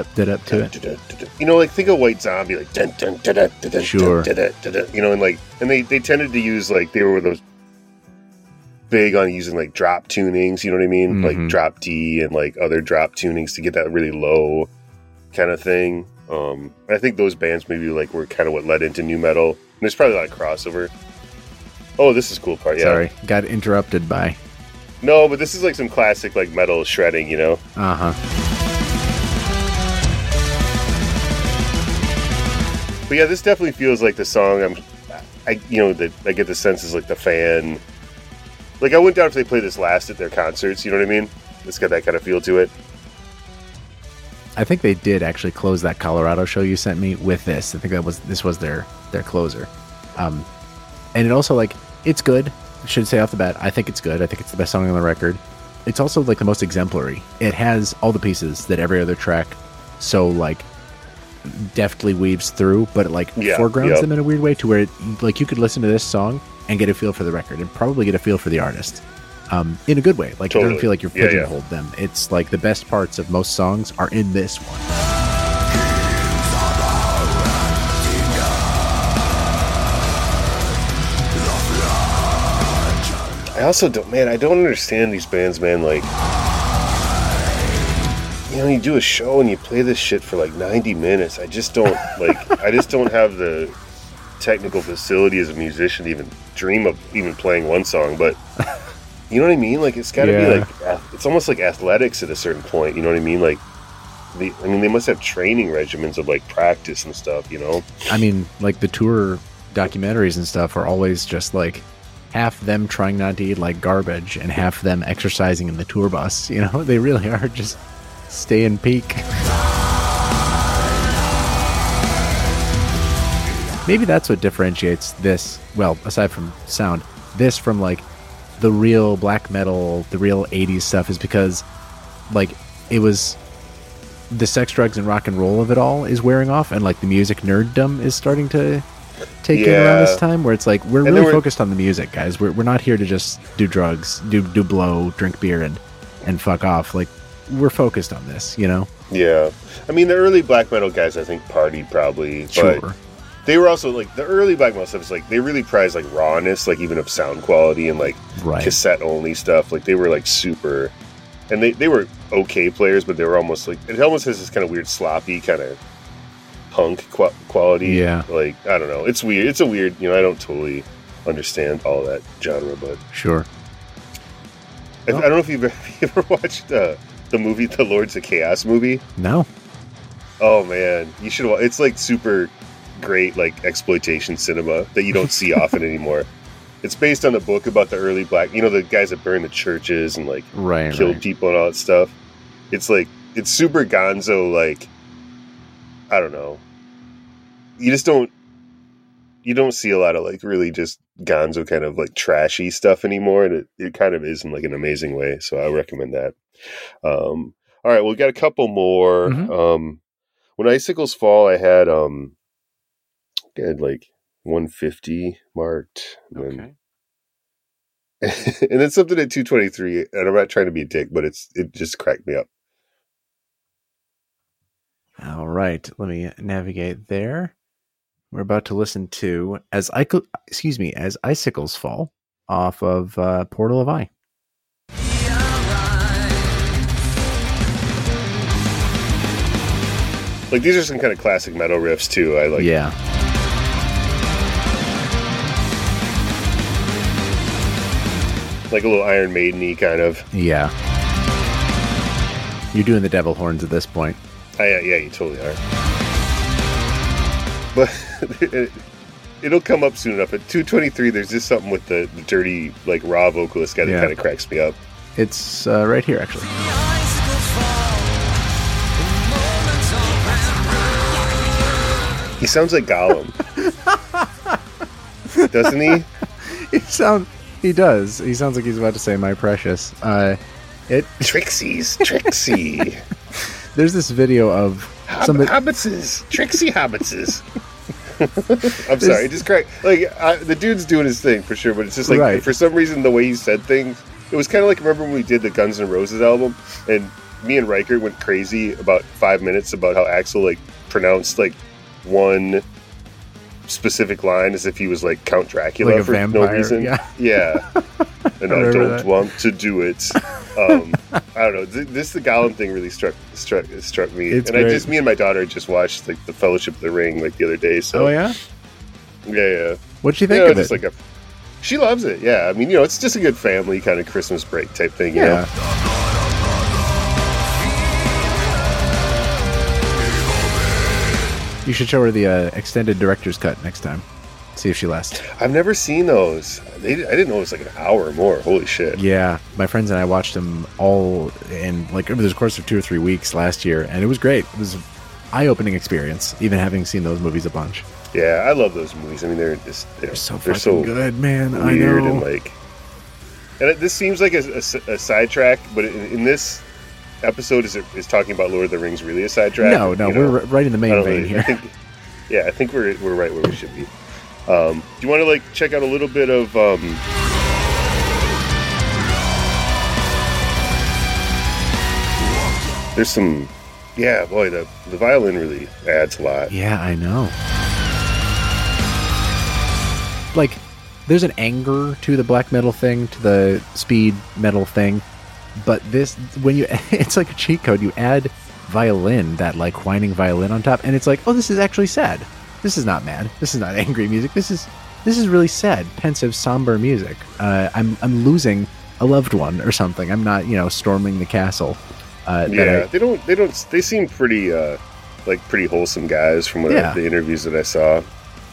To it? You know, like think of White Zombie, like... Sure. You know, and like... And they, they tended to use like... They were those big on using like drop tunings, you know what I mean? Mm-hmm. Like drop D and like other drop tunings to get that really low kind of thing. Um, I think those bands maybe like were kind of what led into nu metal. And there's probably a lot of crossover. Oh, this is a cool part. Yeah. Sorry, got interrupted by. No, but this is like some classic like metal shredding, you know? Uh huh. But yeah, this definitely feels like the song. I'm, I you know that I get the sense is like the fan. Like, I wouldn't doubt if they played this last at their concerts, you know what I mean? It's got that kind of feel to it. I think they did actually close that Colorado show you sent me with this. I think that was this was their, their closer. Um, and it also, like, it's good. I should say off the bat, I think it's good. I think it's the best song on the record. It's also, like, the most exemplary. It has all the pieces that every other track so, like, deftly weaves through, but it, like, yeah, foregrounds yep. them in a weird way to where, it, like, you could listen to this song and get a feel for the record and probably get a feel for the artist um, in a good way. Like, totally. It doesn't feel like you're pigeonholed yeah, yeah. them. It's like the best parts of most songs are in this one. I also don't, man, I don't understand these bands, man. Like, you know, you do a show and you play this shit for like ninety minutes. I just don't, like, I just don't have the technical facility as a musician to even dream of even playing one song, but you know what I mean? Like, it's got to yeah. be like, it's almost like athletics at a certain point, you know what I mean? Like, the, I mean, they must have training regimens of, like, practice and stuff, you know? I mean, like, the tour documentaries and stuff are always just, like, half them trying not to eat like garbage and half them exercising in the tour bus. You know, they really are just staying peak. Maybe that's what differentiates this, well, aside from sound, this from like the real black metal, the real eighties stuff, is because like it was the sex, drugs, and rock and roll of it all is wearing off, and like the music nerddom is starting to take yeah. it around this time, where it's like we're and really were, focused on the music, guys. We're we're not here to just do drugs, do do blow, drink beer, and and fuck off. Like, we're focused on this, you know? Yeah, I mean, the early black metal guys, I think, partied probably, sure. but they were also like the early black metal stuff is like they really prized like rawness, like even of sound quality and like right. cassette only stuff. Like they were like super, and they they were okay players, but they were almost like it almost has this kind of weird sloppy kind of punk qu- quality yeah like I don't know, it's weird, it's a weird, you know, I don't totally understand all that genre, but sure. I, oh. I don't know if you've ever, you ever watched uh, the movie The Lords of Chaos movie. No. Oh man, you should watch. It's like super great like exploitation cinema that you don't see often anymore. It's based on a book about the early black, you know, the guys that burned the churches and like right, killed right. people and all that stuff. It's like it's super gonzo, like I don't know. You just don't, you don't see a lot of like really just gonzo kind of like trashy stuff anymore. And it, it kind of is in like an amazing way. So I recommend that. Um, all right. Well, we got a couple more. Mm-hmm. Um, when Icicles Fall, I had, um, I had like one fifty marked. And okay. Then, and then something at two twenty-three, and I'm not trying to be a dick, but it's, it just cracked me up. All right, let me navigate there. We're about to listen to as I excuse me as Icicles Fall off of uh, Portal of I. Like these are some kind of classic metal riffs too. I like. Yeah. Like a little Iron Maiden-y kind of. Yeah. You're doing the devil horns at this point. Oh, yeah, yeah, you totally are. But it, it'll come up soon enough. At two twenty-three, there's just something with the, the dirty, like, raw vocalist guy that yeah. kind of cracks me up. It's uh, right here, actually. He sounds like Gollum. Doesn't he? He sound, He does. He sounds like he's about to say, my precious. Uh, it Trixie's Trixie. There's this video of somebody... Hobbitses! Trixie Hobbitses! I'm sorry, just crack... Like, I, the dude's doing his thing, for sure, but it's just like, right. for some reason, the way he said things... It was kind of like, remember when we did the Guns N' Roses album, and me and Riker went crazy about five minutes about how Axl, like, pronounced, like, one specific line as if he was, like, Count Dracula like for vampire, no reason. Yeah. yeah. And I, I don't that. want to do it. Um, I don't know. This the Gollum thing really struck struck struck me, it's and great. I just me and my daughter just watched like the Fellowship of the Ring like the other day. So oh yeah, yeah, yeah. What'd she think you know, of just it? Like a, she loves it. Yeah, I mean, you know, it's just a good family kind of Christmas break type thing. You yeah. know? You should show her the uh, extended director's cut next time. See if she lasts. I've never seen those. They, I didn't know it was like an hour or more. Holy shit. Yeah. My friends and I watched them all in like over the course of two or three weeks last year, and it was great. It was an eye-opening experience, even having seen those movies a bunch. Yeah, I love those movies. I mean, they're just... They're, they're so they're fucking so good, man. Weird I know. And like... And it, this seems like a, a, a sidetrack, but in, in this episode, is, it, is talking about Lord of the Rings really a sidetrack? No, no. You know, we're right in the main vein here. I think, yeah, I think we're we're right where we should be. Um, do you want to like check out a little bit of um... there's some yeah boy the, the violin really adds a lot. Yeah, I know, like there's an anger to the black metal thing, to the speed metal thing, but this when you it's like a cheat code, you add violin, that like whining violin on top, and it's like, oh, this is actually sad. This is not mad. This is not angry music. This is this is really sad, pensive, somber music. Uh, I'm I'm losing a loved one or something. I'm not, you know, storming the castle. Uh, yeah, I, they don't. They don't. They seem pretty, uh, like pretty wholesome guys from what yeah. I, the interviews that I saw.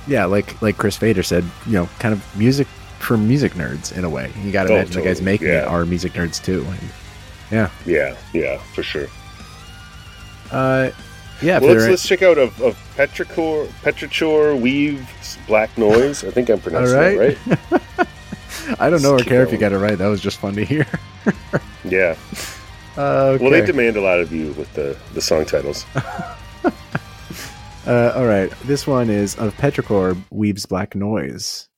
Yeah, like like Chris Fayter said, you know, kind of music for music nerds in a way. You got to oh, imagine totally. the guys making yeah. it are music nerds too. And, yeah. Yeah. Yeah. For sure. Uh. Yeah, well, let's, let's check out of, of Petrichor, Petrichor Weaves Black Noise. I think I'm pronouncing that right. right. I don't know or care if you got it right. That was just fun to hear. yeah. Uh, okay. Well, they demand a lot of you with the, the song titles. uh, all right. This one is of Petrichor Weaves Black Noise.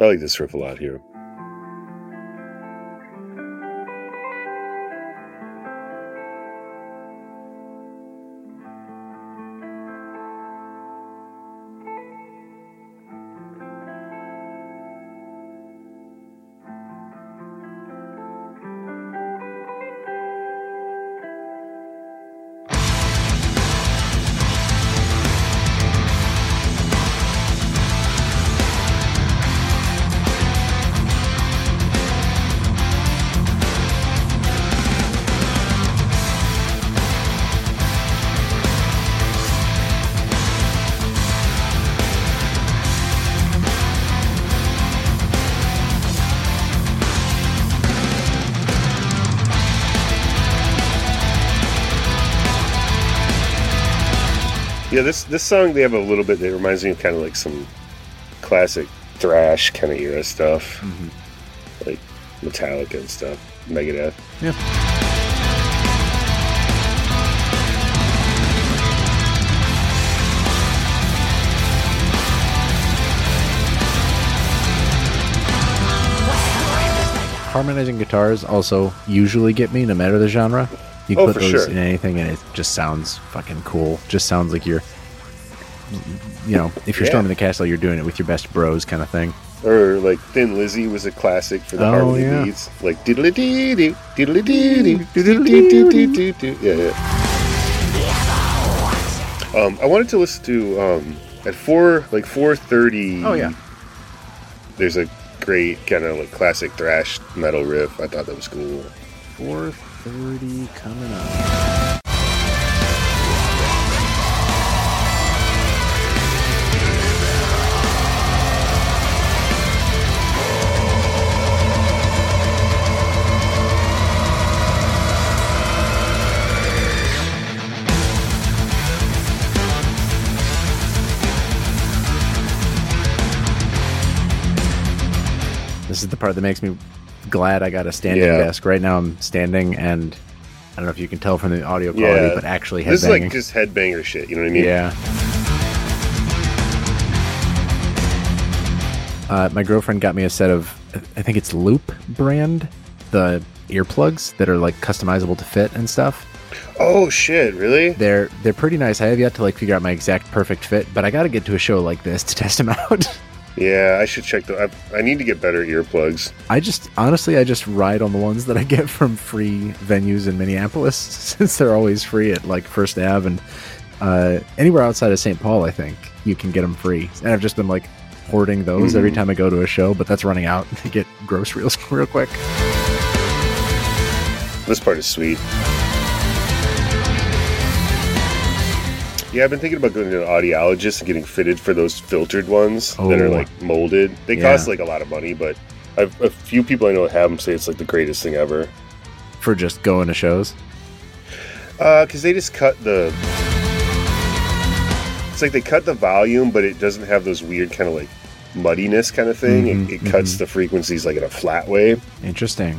I like this riff a lot here. Yeah, this this song, they have a little bit that reminds me of kind of like some classic thrash kind of era stuff, mm-hmm. like Metallica and stuff, Megadeth. Yeah. Harmonizing guitars also usually get me, no matter the genre. You can oh, put those sure. in anything, and it just sounds fucking cool. Just sounds like you're, you know, if you're yeah. storming the castle, you're doing it with your best bros kind of thing. Or like Thin Lizzy was a classic for the oh, harmony yeah. leads, like diddly dee dee, diddly dee dee, diddly dee dee dee. Yeah, yeah. Um, I wanted to listen to um at four like four thirty. Oh yeah. There's a great kind of like classic thrash metal riff. I thought that was cool. Four thirty coming up. This is the part that makes me glad I got a standing yeah. desk. Right now I'm standing, and I don't know if you can tell from the audio quality, yeah. but actually headbanging. This is like just headbanger shit, you know what I mean? Yeah. Uh, my girlfriend got me a set of, I think it's Loop brand, the earplugs that are like customizable to fit and stuff. Oh shit, really? They're they're pretty nice. I have yet to like figure out my exact perfect fit, but I gotta get to a show like this to test them out. Yeah, I should check the. I, I need to get better earplugs. I just honestly, I just ride on the ones that I get from free venues in Minneapolis, since they're always free at like First Avenue and uh, anywhere outside of Saint Paul. I think you can get them free, and I've just been like hoarding those mm-hmm. every time I go to a show. But that's running out. They get gross real, real quick. This part is sweet. Yeah, I've been thinking about going to an audiologist and getting fitted for those filtered ones oh. that are like molded. They yeah. cost like a lot of money, but I've, a few people I know that have them say it's like the greatest thing ever. For just going to shows? Uh, because they just cut the... It's like they cut the volume, but it doesn't have those weird kind of like muddiness kind of thing. Mm-hmm, it it mm-hmm. cuts the frequencies like in a flat way. Interesting.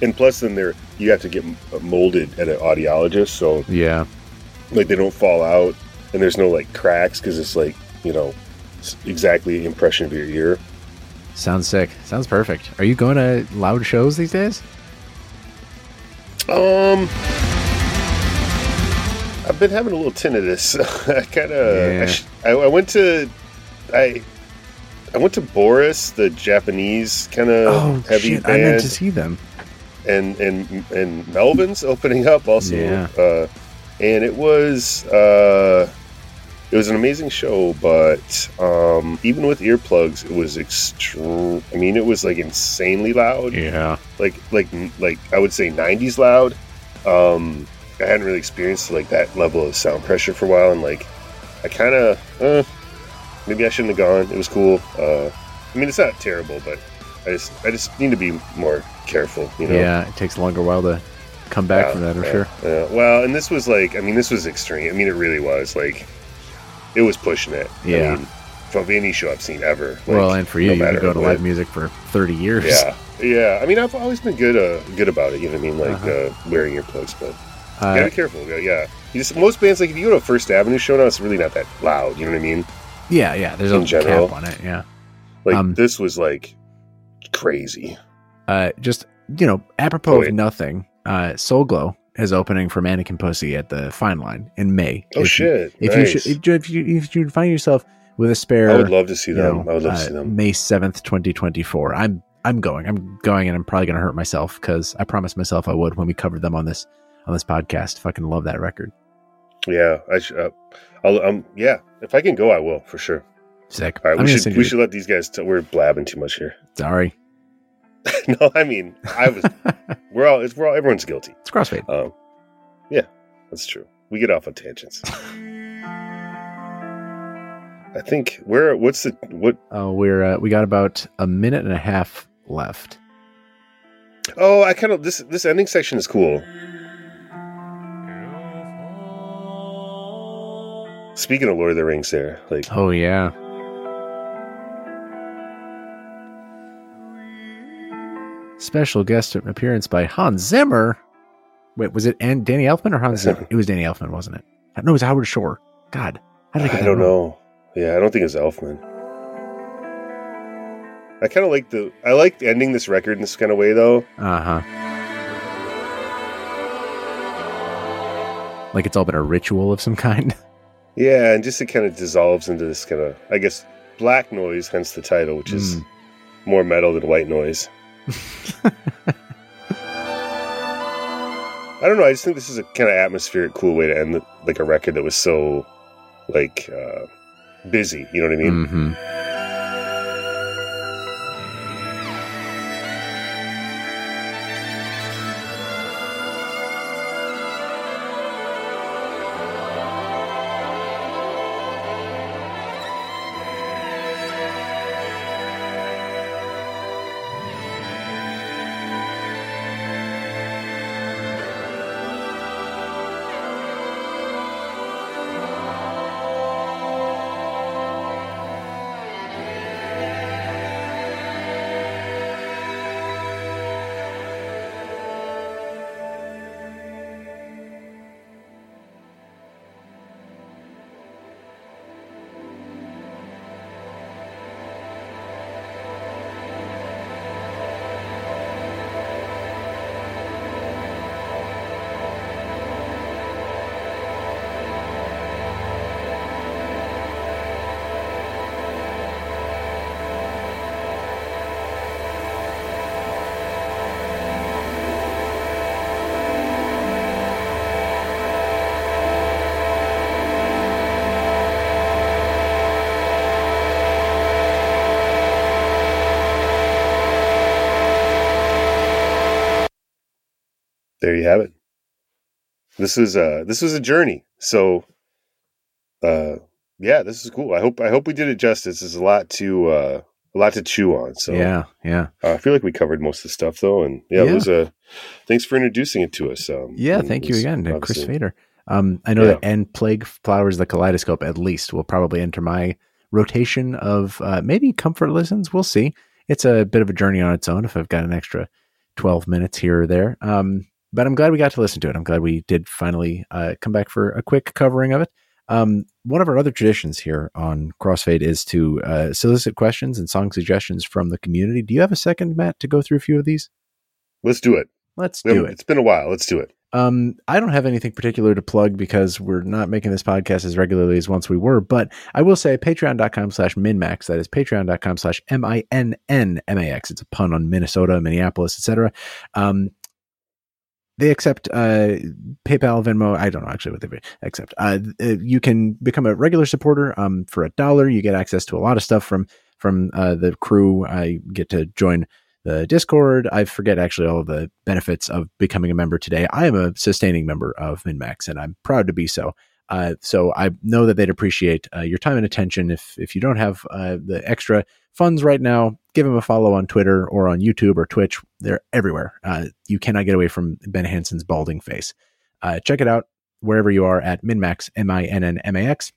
And plus then they're, you have to get molded at an audiologist, so... Yeah. Like, they don't fall out, and there's no, like, cracks, because it's, like, you know, exactly the impression of your ear. Sounds sick. Sounds perfect. Are you going to loud shows these days? Um, I've been having a little tinnitus. So I kind of... Yeah. I, sh- I, I went to... I I went to Boris, the Japanese kind of oh, heavy shit. band. I meant to see them. And and and Melvin's opening up also, yeah. uh, and it was uh, it was an amazing show. But um, even with earplugs, it was extreme. I mean, it was like insanely loud. Yeah, like like like I would say nineties loud. Um, I hadn't really experienced like that level of sound pressure for a while, and like I kind of uh, maybe I shouldn't have gone. It was cool. Uh, I mean, it's not terrible, but I just I just need to be more careful, you know. Yeah, it takes a longer while to come back yeah, from that, I'm yeah, sure. Yeah. Well, and this was like, I mean, this was extreme. I mean, it really was like, it was pushing it. Yeah. I mean, from any show I've seen ever. Like, well, and for you, no you've been going to live music for thirty years. Yeah, yeah. I mean, I've always been good, uh, good about it. You know what I mean? Like uh-huh. uh, wearing earplugs, but uh, you gotta be careful. Yeah. You just, most bands, like if you go to a First Avenue show now, it's really not that loud. You know what I mean? Yeah, yeah. There's In a general, cap on it. Yeah. Like um, this was like crazy. Uh, just, you know, apropos oh, of nothing, uh, Soul Glow is opening for Mannequin Pussy at the Fine Line in May. Oh, if shit. You, if, nice. you should, if, you, if you if you find yourself with a spare... I would love to see them. Know, I would love uh, to see them. May seventh, twenty twenty-four. I'm I'm going. I'm going, and I'm probably going to hurt myself because I promised myself I would when we covered them on this on this podcast. Fucking love that record. Yeah. I sh- uh, I'll, um, yeah. If I can go, I will, for sure. Sick. All right, we should, we should let these guys... T- we're blabbing too much here. Sorry. No, I mean, I was. We're all. It's, we're all. Everyone's guilty. It's Crossfade. Um, yeah, that's true. We get off on tangents. I think we're. What's the what? Oh, uh, we're. Uh, we got about a minute and a half left. Oh, I kind of this. This ending section is cool. Speaking of Lord of the Rings, there, like. Oh yeah. Special guest appearance by Hans Zimmer. Wait, was it and Danny Elfman or Hans Zimmer? It was Danny Elfman, wasn't it? No, it was Howard Shore. God, how did I get I don't wrong? know. Yeah, I don't think it was Elfman. I kind of like the. I like ending this record in this kind of way, though. Uh huh. Like it's all been a ritual of some kind. Yeah, and just it kind of dissolves into this kind of, I guess, black noise, hence the title, which mm. is more metal than white noise. I don't know, I just think this is a kind of atmospheric cool way to end the, like a record that was so like uh, busy, you know what I mean? There you have it. This is uh this was a journey. So uh yeah, this is cool. I hope I hope we did it justice. There's a lot to uh a lot to chew on. So yeah, yeah. Uh, I feel like we covered most of the stuff though, and yeah, yeah. it was a thanks for introducing it to us. Um, yeah, thank you again to Chris Fayter. Um I know yeah. that and Plague Flowers the Kaleidoscope at least will probably enter my rotation of uh maybe comfort listens. We'll see. It's a bit of a journey on its own if I've got an extra twelve minutes here or there. Um But I'm glad we got to listen to it. I'm glad we did finally uh, come back for a quick covering of it. Um, one of our other traditions here on Crossfade is to uh, solicit questions and song suggestions from the community. Do you have a second, Matt, to go through a few of these? Let's do it. Let's do it. It's been a while. Let's do it. Um, I don't have anything particular to plug because we're not making this podcast as regularly as once we were, but I will say patreon.com slash minmax. That is patreon.com slash M I N N M A X. It's a pun on Minnesota, Minneapolis, et cetera. Um, They accept uh, PayPal, Venmo. I don't know actually what they accept. Uh, you can become a regular supporter um, for a dollar. You get access to a lot of stuff from from uh, the crew. I get to join the Discord. I forget actually all of the benefits of becoming a member today. I am a sustaining member of MinMax, and I'm proud to be so. Uh, so I know that they'd appreciate uh, your time and attention. If if you don't have uh, the extra funds right now, give them a follow on Twitter or on YouTube or Twitch. They're everywhere. Uh, you cannot get away from Ben Hansen's balding face. Uh, check it out wherever you are at MinMax, M I N N M A X.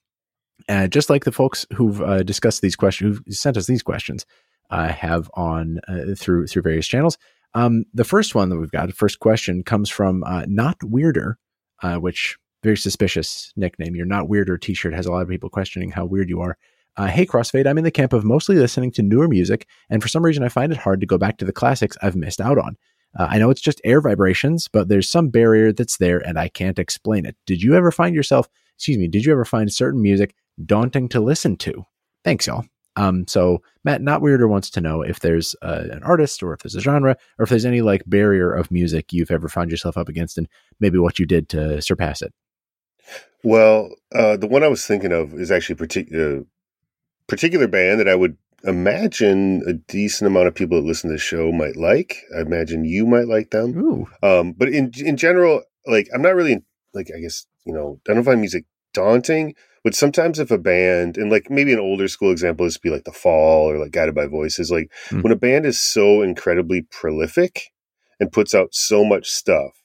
Uh, just like the folks who've uh, discussed these questions, who've sent us these questions, uh, have on uh, through through various channels. Um, the first one that we've got, the first question comes from uh, Not Weirder, uh, which... very suspicious nickname. Your Not Weirder t-shirt has a lot of people questioning how weird you are. Uh, hey, Crossfade, I'm in the camp of mostly listening to newer music, and for some reason I find it hard to go back to the classics I've missed out on. Uh, I know it's just air vibrations, but there's some barrier that's there and I can't explain it. Did you ever find yourself, excuse me, did you ever find certain music daunting to listen to? Thanks, y'all. Um, so Matt, Not Weirder wants to know if there's uh, an artist or if there's a genre or if there's any like barrier of music you've ever found yourself up against and maybe what you did to surpass it. Well, uh, the one I was thinking of is actually a partic- uh, particular band that I would imagine a decent amount of people that listen to the show might like. I imagine you might like them. Ooh. Um, but in in general, like I'm not really, like, I guess, you know, I don't find music daunting, but sometimes if a band, and like maybe an older school example is to be like The Fall or like Guided by Voices, like mm. when a band is so incredibly prolific and puts out so much stuff,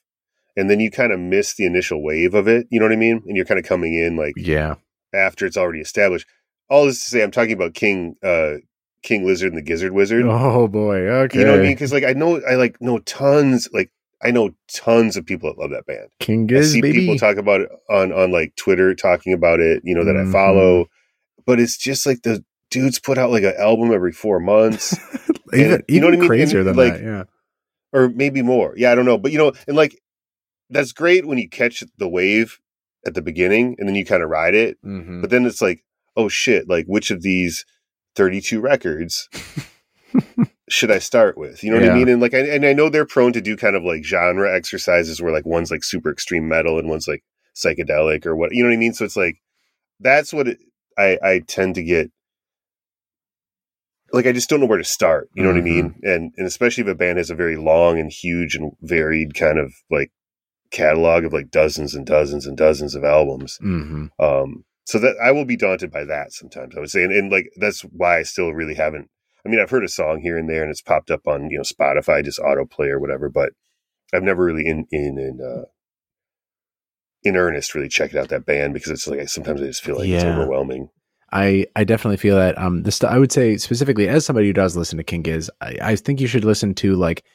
and then you kind of miss the initial wave of it. You know what I mean? And you're kind of coming in like yeah. after it's already established. All this to say, I'm talking about King uh, King Lizard and the Gizzard Wizard. Oh, boy. Okay. You know what I mean? Because like I know I like know tons, like I know tons of people that love that band. King Giz, I see baby. People talk about it on, on like Twitter, talking about it, you know, that mm-hmm. I follow. But it's just like the dudes put out like an album every four months. even and, you know what I mean? Crazier and, than like, that, yeah. Or maybe more. Yeah, I don't know. But, you know, and like, that's great when you catch the wave at the beginning and then you kind of ride it. Mm-hmm. But then it's like, oh shit, like which of these thirty-two records should I start with? You know yeah. what I mean? And like, I, and I know they're prone to do kind of like genre exercises where like one's like super extreme metal and one's like psychedelic or what, you know what I mean? So it's like, that's what it, I, I tend to get. Like, I just don't know where to start. You know mm-hmm. what I mean? And, and especially if a band has a very long and huge and varied kind of like catalog of like dozens and dozens and dozens of albums mm-hmm. um so that I will be daunted by that sometimes, I would say, and, and like that's why I still really haven't, I mean, I've heard a song here and there and it's popped up on, you know, Spotify, just autoplay or whatever, but I've never really in in in uh in earnest really checked out that band because it's like sometimes I just feel like yeah. it's overwhelming. I, I definitely feel that um this st- I would say specifically as somebody who does listen to King Giz, I, I think you should listen to like,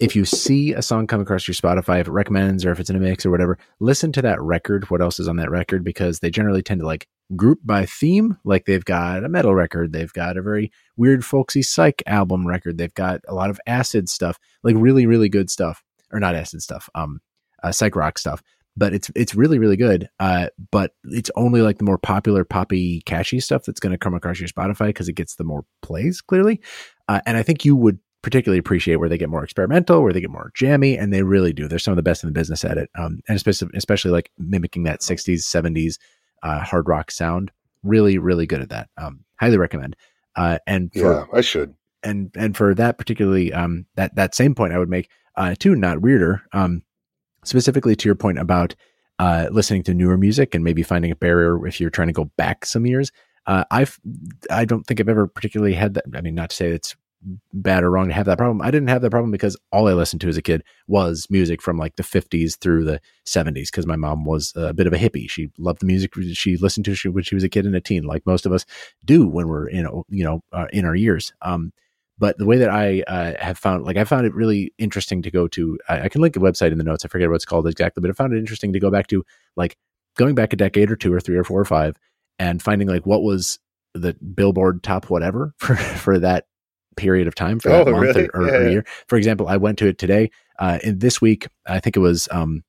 if you see a song come across your Spotify, if it recommends or if it's in a mix or whatever, listen to that record, what else is on that record, because they generally tend to like group by theme. Like they've got a metal record, they've got a very weird folksy psych album record, they've got a lot of acid stuff, like really, really good stuff, or not acid stuff, um, uh, psych rock stuff. But it's it's really, really good. Uh, but it's only like the more popular, poppy, catchy stuff that's going to come across your Spotify because it gets the more plays, clearly. Uh, and I think you would particularly appreciate where they get more experimental, where they get more jammy, and they really do. They're some of the best in the business at it. Um, and especially, especially like mimicking that sixties, seventies uh, hard rock sound. Really, really good at that. Um, highly recommend. Uh, and for, yeah, I should. And and for that particularly, um, that that same point I would make uh, to Not Weirder, um, specifically to your point about uh, listening to newer music and maybe finding a barrier if you're trying to go back some years. Uh, I've I don't think I've ever particularly had that. I mean, not to say it's bad or wrong to have that problem. I didn't have that problem because all I listened to as a kid was music from like the fifties through the seventies. Cause my mom was a bit of a hippie. She loved the music she listened to when she was a kid and a teen, like most of us do when we're in, you know, uh, in our years. Um, but the way that I uh, have found, like I found it really interesting to go to, I, I can link a website in the notes. I forget what it's called exactly, but I found it interesting to go back to like going back a decade or two or three or four or five and finding like what was the Billboard top, whatever for, for that period of time for that oh, month really? or, or yeah. year. For example, I went to it today. Uh, and this week, I think it was um,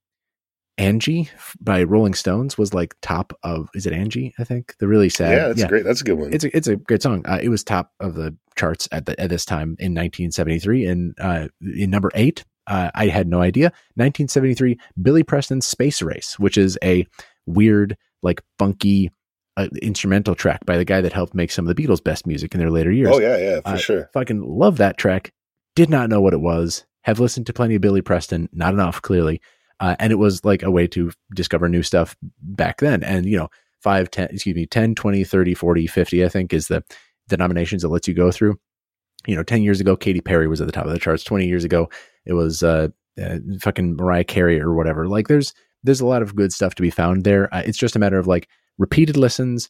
Angie by Rolling Stones was like top of, is it Angie? I think the really sad. Yeah, that's yeah. great. That's a good one. It's a, it's a great song. Uh, it was top of the charts at the, at this time in nineteen seventy-three and uh, in number eight, uh, I had no idea. nineteen seventy-three, Billy Preston's Space Race, which is a weird, like funky uh, instrumental track by the guy that helped make some of the Beatles' best music in their later years. Oh yeah. Yeah, for uh, sure. Fucking love that track. Did not know what it was. Have listened to plenty of Billy Preston. Not enough, clearly. Uh, and it was like a way to discover new stuff back then. And, you know, five, ten, excuse me, ten, twenty, thirty, forty, fifty, I think is the denominations that lets you go through. You know, ten years ago, Katy Perry was at the top of the charts. twenty years ago, it was uh, uh, fucking Mariah Carey or whatever. Like there's, there's a lot of good stuff to be found there. Uh, it's just a matter of like repeated listens,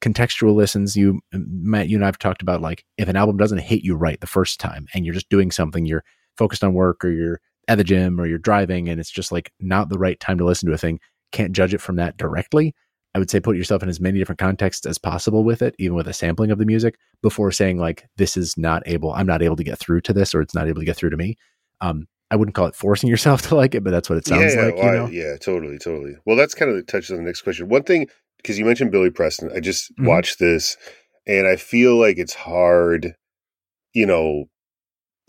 contextual listens. You, Matt, you and I've talked about like, if an album doesn't hit you right the first time and you're just doing something, you're focused on work or you're at the gym or you're driving and it's just like not the right time to listen to a thing, can't judge it from that directly. I would say put yourself in as many different contexts as possible with it, even with a sampling of the music, before saying like, this is not able, I'm not able to get through to this, or it's not able to get through to me. Um, I wouldn't call it forcing yourself to like it, but that's what it sounds yeah, yeah, like. Well, you know? I, yeah, totally, totally. Well, that's kind of the touches on the next question. One thing, because you mentioned Billy Preston, I just mm-hmm. watched this and I feel like it's hard, you know,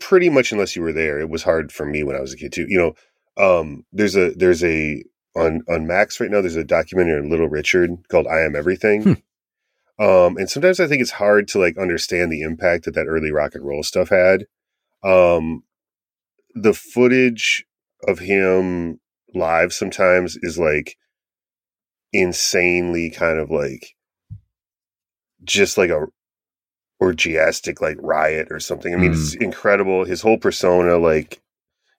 pretty much unless you were there. It was hard for me when I was a kid too. You know, um, there's a, there's a, on, on Max right now, there's a documentary on Little Richard called I Am Everything. Hmm. Um, and sometimes I think it's hard to like understand the impact that that early rock and roll stuff had. Um, the footage of him live sometimes is like insanely kind of like, just like a, orgiastic like riot or something. I mean, mm. it's incredible. His whole persona, like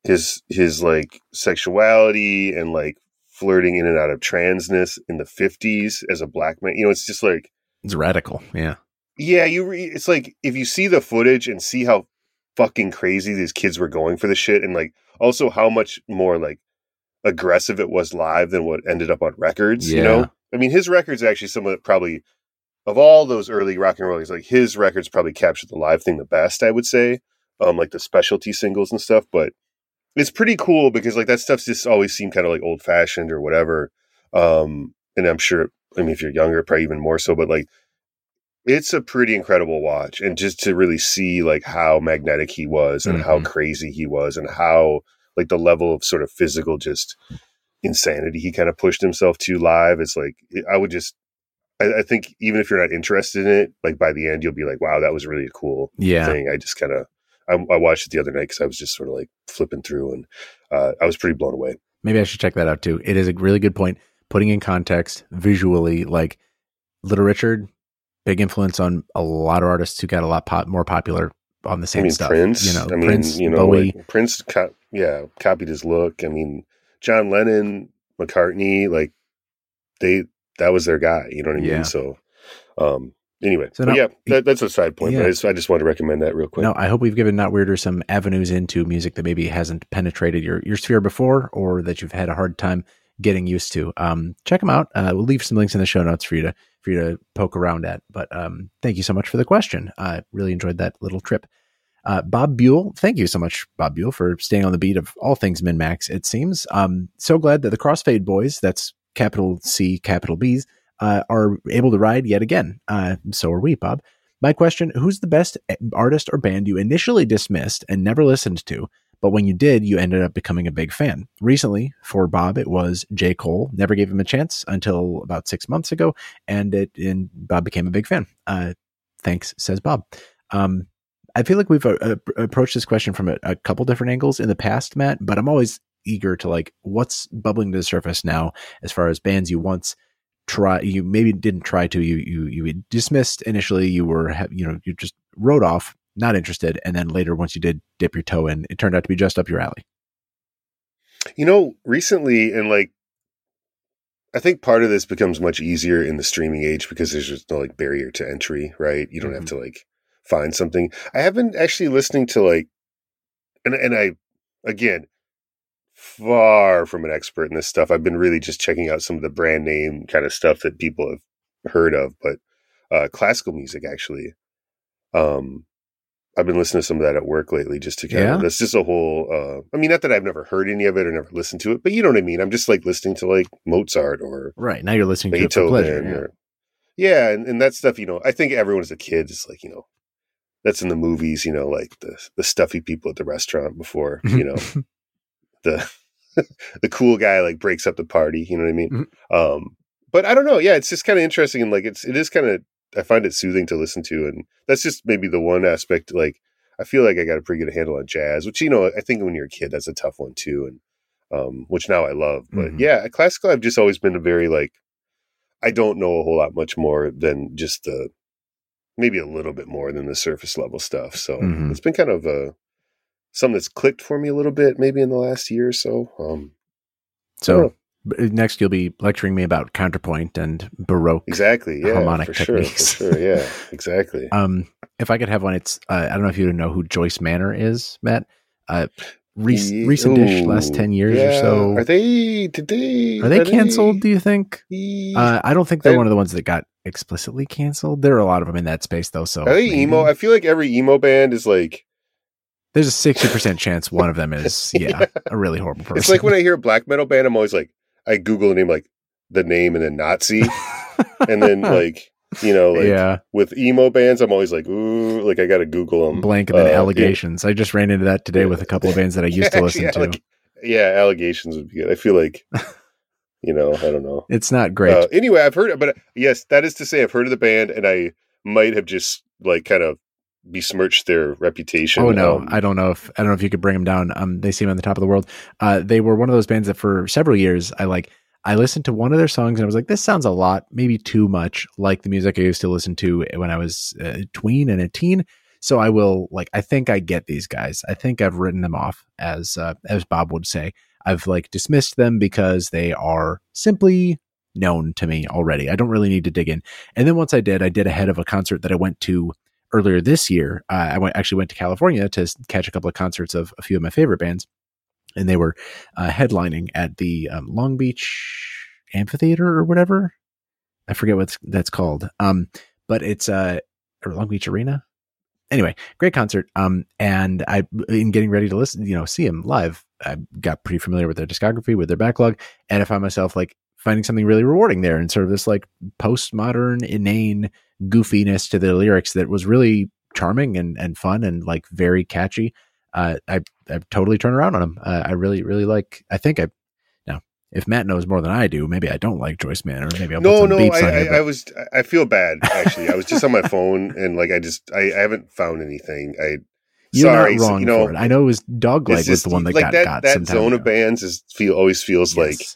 his, his like sexuality and like flirting in and out of transness in the fifties as a black man, you know, it's just like, it's radical. Yeah. Yeah. You re- it's like, if you see the footage and see how fucking crazy these kids were going for the shit. And like, also how much more like aggressive it was live than what ended up on records, yeah. you know? I mean, his records actually some of that probably, of all those early rock and rollers, like his records probably captured the live thing the best, I would say, um, like the specialty singles and stuff. But it's pretty cool because like that stuff's just always seemed kind of like old fashioned or whatever. Um, and I'm sure, I mean, if you're younger, probably even more so. But like, it's a pretty incredible watch, and just to really see like how magnetic he was and mm-hmm. how crazy he was and how like the level of sort of physical just insanity he kind of pushed himself to live. It's like I would just. I think even if you're not interested in it, like by the end, you'll be like, wow, that was really a cool yeah. thing. I just kind of, I, I watched it the other night because I was just sort of like flipping through and uh, I was pretty blown away. Maybe I should check that out too. It is a really good point. Putting in context visually, like Little Richard, big influence on a lot of artists who got a lot pop, more popular on the same I mean, stuff. Prince, you know, I mean, Prince, you know, Bowie. Like, Prince, co- yeah, copied his look. I mean, John Lennon, McCartney, like they, that was their guy, you know what I mean? Yeah. So, um, anyway, so now, yeah, that, that's a side point, yeah. but I just, I just wanted to recommend that real quick. No, I hope we've given Not Weirder some avenues into music that maybe hasn't penetrated your, your sphere before, or that you've had a hard time getting used to. Um, check them out. Uh, we'll leave some links in the show notes for you to, for you to poke around at, but, um, thank you so much for the question. I uh, really enjoyed that little trip. Uh, Bob Buell. Thank you so much, Bob Buell, for staying on the beat of all things MinMax. It seems, um, so glad that the Crossfade boys, that's capital C, capital B's, uh, are able to ride yet again. Uh, so are we, Bob. My question, who's the best artist or band you initially dismissed and never listened to, but when you did, you ended up becoming a big fan? Recently, for Bob, it was J. Cole. Never gave him a chance until about six months ago, and it and Bob became a big fan. Uh, thanks, says Bob. Um, I feel like we've uh, approached this question from a, a couple different angles in the past, Matt, but I'm always eager to like what's bubbling to the surface now as far as bands you once try you maybe didn't try to you you you dismissed initially, you were you know you just wrote off, not interested, and then later once you did dip your toe in, it turned out to be just up your alley. You know, recently, and like I think part of this becomes much easier in the streaming age because there's just no like barrier to entry, right? You don't mm-hmm. have to like find something. I have been actually listening to like and and I again far from an expert in this stuff. I've been really just checking out some of the brand name kind of stuff that people have heard of, but uh, classical music actually. Um, I've been listening to some of that at work lately, just to kind yeah. of, that's just a whole, uh, I mean, not that I've never heard any of it or never listened to it, but you know what I mean? I'm just like listening to like Mozart or right now you're listening Beethoven to it for pleasure, yeah. Or, yeah. And, and that stuff, you know, I think everyone as a kid is like, you know, that's in the movies, you know, like the, the stuffy people at the restaurant before, you know, the, the cool guy like breaks up the party, you know what I mean? Mm-hmm. Um, but I don't know. Yeah. It's just kind of interesting. And like, it's, it is kind of, I find it soothing to listen to, and that's just maybe the one aspect. Like, I feel like I got a pretty good handle on jazz, which, you know, I think when you're a kid, that's a tough one too, and um, which now I love. But mm-hmm. yeah, classical, I've just always been a very like, I don't know a whole lot much more than just the, maybe a little bit more than the surface level stuff. So mm-hmm. it's been kind of a something that's clicked for me a little bit, maybe in the last year or so. Um, so. Next, you'll be lecturing me about counterpoint and Baroque exactly, yeah, harmonic for techniques. Sure, for sure, yeah, exactly. um, if I could have one, it's uh, I don't know if you know who Joyce Manor is, Matt. Uh, re- recent-ish, last ten years yeah. or so. Are they today? Are they are canceled? They? Do you think? Uh, I don't think they're I, one of the ones that got explicitly canceled. There are a lot of them in that space, though. So are they maybe. Emo? I feel like every emo band is like. There's a sixty percent chance one of them is yeah, yeah a really horrible person. It's like when I hear a black metal band, I'm always like. I Google the name, like the name and then Nazi. And then like, you know, like yeah. with emo bands, I'm always like, ooh, like I got to Google them. Blank and then uh, allegations. Yeah. I just ran into that today yeah. with a couple of bands that I used yeah, to listen yeah, to. Like, yeah. Allegations would be good. I feel like, you know, I don't know. It's not great. Uh, anyway, I've heard, but yes, that is to say I've heard of the band and I might have just like kind of besmirched their reputation. Oh no, um, I don't know if, I don't know if you could bring them down. Um, they seem on the top of the world. Uh, they were one of those bands that for several years, I like, I listened to one of their songs and I was like, this sounds a lot, maybe too much like the music I used to listen to when I was a tween and a teen. So I will like, I think I get these guys. I think I've written them off as, uh, as Bob would say, I've like dismissed them because they are simply known to me already. I don't really need to dig in. And then once I did, I did ahead of a concert that I went to earlier this year, uh, I went, actually went to California to catch a couple of concerts of a few of my favorite bands, and they were uh, headlining at the um, Long Beach Amphitheater or whatever. I forget what that's called, um, but it's uh, Long Beach Arena. Anyway, great concert. Um, and I, in getting ready to listen, you know, see them live, I got pretty familiar with their discography, with their backlog, and I found myself like finding something really rewarding there, and sort of this like postmodern, inane goofiness to their lyrics that was really charming and, and fun and like very catchy. Uh, I, I've totally turned around on them. Uh, I really, really like, I think I, now if Matt knows more than I do, maybe I don't like Joyce Manor. Maybe I'll no, put some no, beeps I, on here, I, I was, I feel bad actually. I was just on my phone and like, I just, I, I haven't found anything. I, You're sorry, not wrong you know, for it. I know it was Dogleg just, was the one that like got that, got that zone ago. Of bands is feel always feels yes. like,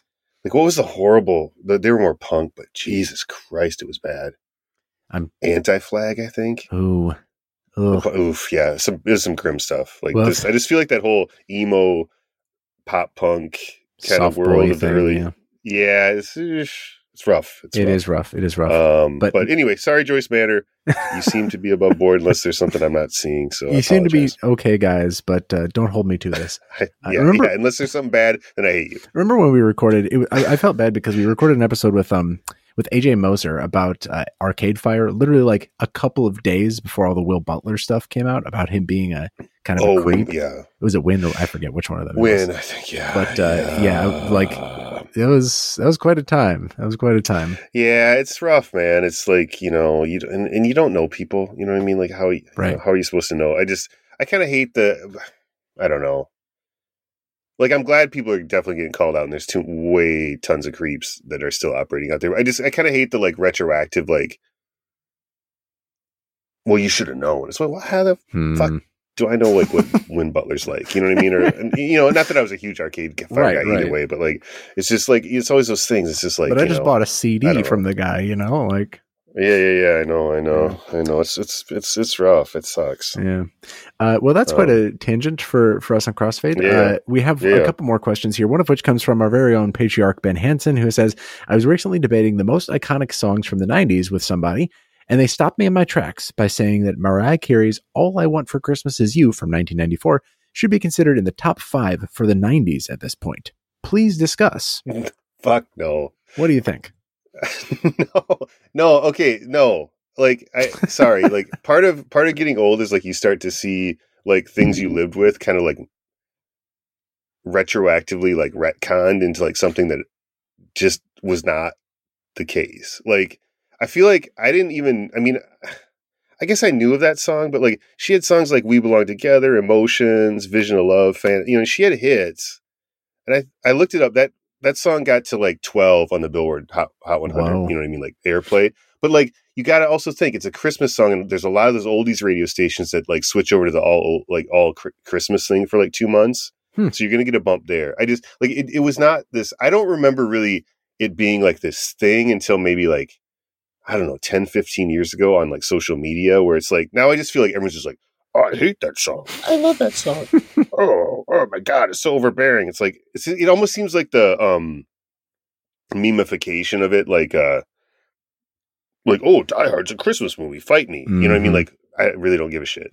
like what was the horrible, they were more punk, but Jesus Christ, it was bad. I'm anti-flag, I think. Ooh, oof, oof yeah. Some there's some grim stuff like well, this. I just feel like that whole emo, pop punk kind of world of the early, yeah. yeah, it's it's rough. It's it rough. is rough. It is rough. Um, but, but anyway, sorry, Joyce Manor. You seem to be above board unless there's something I'm not seeing. So you I seem to be okay, guys, but uh, don't hold me to this. I, yeah, uh, remember, yeah, unless there's something bad, then I hate you. Remember when we recorded? It, I, I felt bad because we recorded an episode with um. with A J Moser about uh, Arcade Fire, literally like a couple of days before all the Will Butler stuff came out about him being a kind of oh, a creep. Yeah. It was a Win, or I forget which one of them. Win, I think, yeah. But uh, yeah. yeah, like it was, that was quite a time. That was quite a time. Yeah, it's rough, man. It's like, you know, you and, and you don't know people, you know what I mean? Like how, you right. know, how are you supposed to know? I just, I kind of hate the, I don't know. Like, I'm glad people are definitely getting called out, and there's too, way tons of creeps that are still operating out there. I just, I kind of hate the, like, retroactive, like, well, you should have known. It's like, well, how the hmm. fuck do I know, like, what Win Butler's like? You know what I mean? Or, and, you know, not that I was a huge Arcade Fire right, guy right. either way, but, like, it's just, like, it's always those things. It's just, like, But I just know, bought a C D from the guy, you know? Like... Yeah, yeah, yeah. I know, I know, I know. It's it's it's it's rough. It sucks. Yeah. Uh, well, that's um, quite a tangent for, for us on Crossfade. Yeah, uh, we have yeah. a couple more questions here. One of which comes from our very own patriarch Ben Hansen, who says, "I was recently debating the most iconic songs from the nineties with somebody, and they stopped me in my tracks by saying that Mariah Carey's "All I Want for Christmas Is You" from nineteen ninety-four should be considered in the top five for the nineties at this point. Please discuss." Fuck no. What do you think? no, no, okay, no. like, I sorry, like part of part of getting old is like you start to see like things you lived with kind of like retroactively like retconned into like something that just was not the case. Like, I feel like I didn't even, I mean, I guess I knew of that song, but like she had songs like We Belong Together, Emotions, Vision of Love, Fan, you know, she had hits. And I, I looked it up. That that song got to like twelve on the Billboard Hot, Hot one hundred. Wow. You know what I mean? Like airplay. But like, you got to also think it's a Christmas song. And there's a lot of those oldies radio stations that like switch over to the all like all cr- Christmas thing for like two months. Hmm. So you're going to get a bump there. I just like, it, it was not this, I don't remember really it being like this thing until maybe like, I don't know, ten, fifteen years ago on like social media, where it's like, now I just feel like everyone's just like, oh, I hate that song. I love that song. oh, oh my God. It's so overbearing. It's like, it's, it almost seems like the um, memification of it. Like, uh, like, oh, Die Hard's a Christmas movie. Fight me. Mm-hmm. You know what I mean? Like, I really don't give a shit.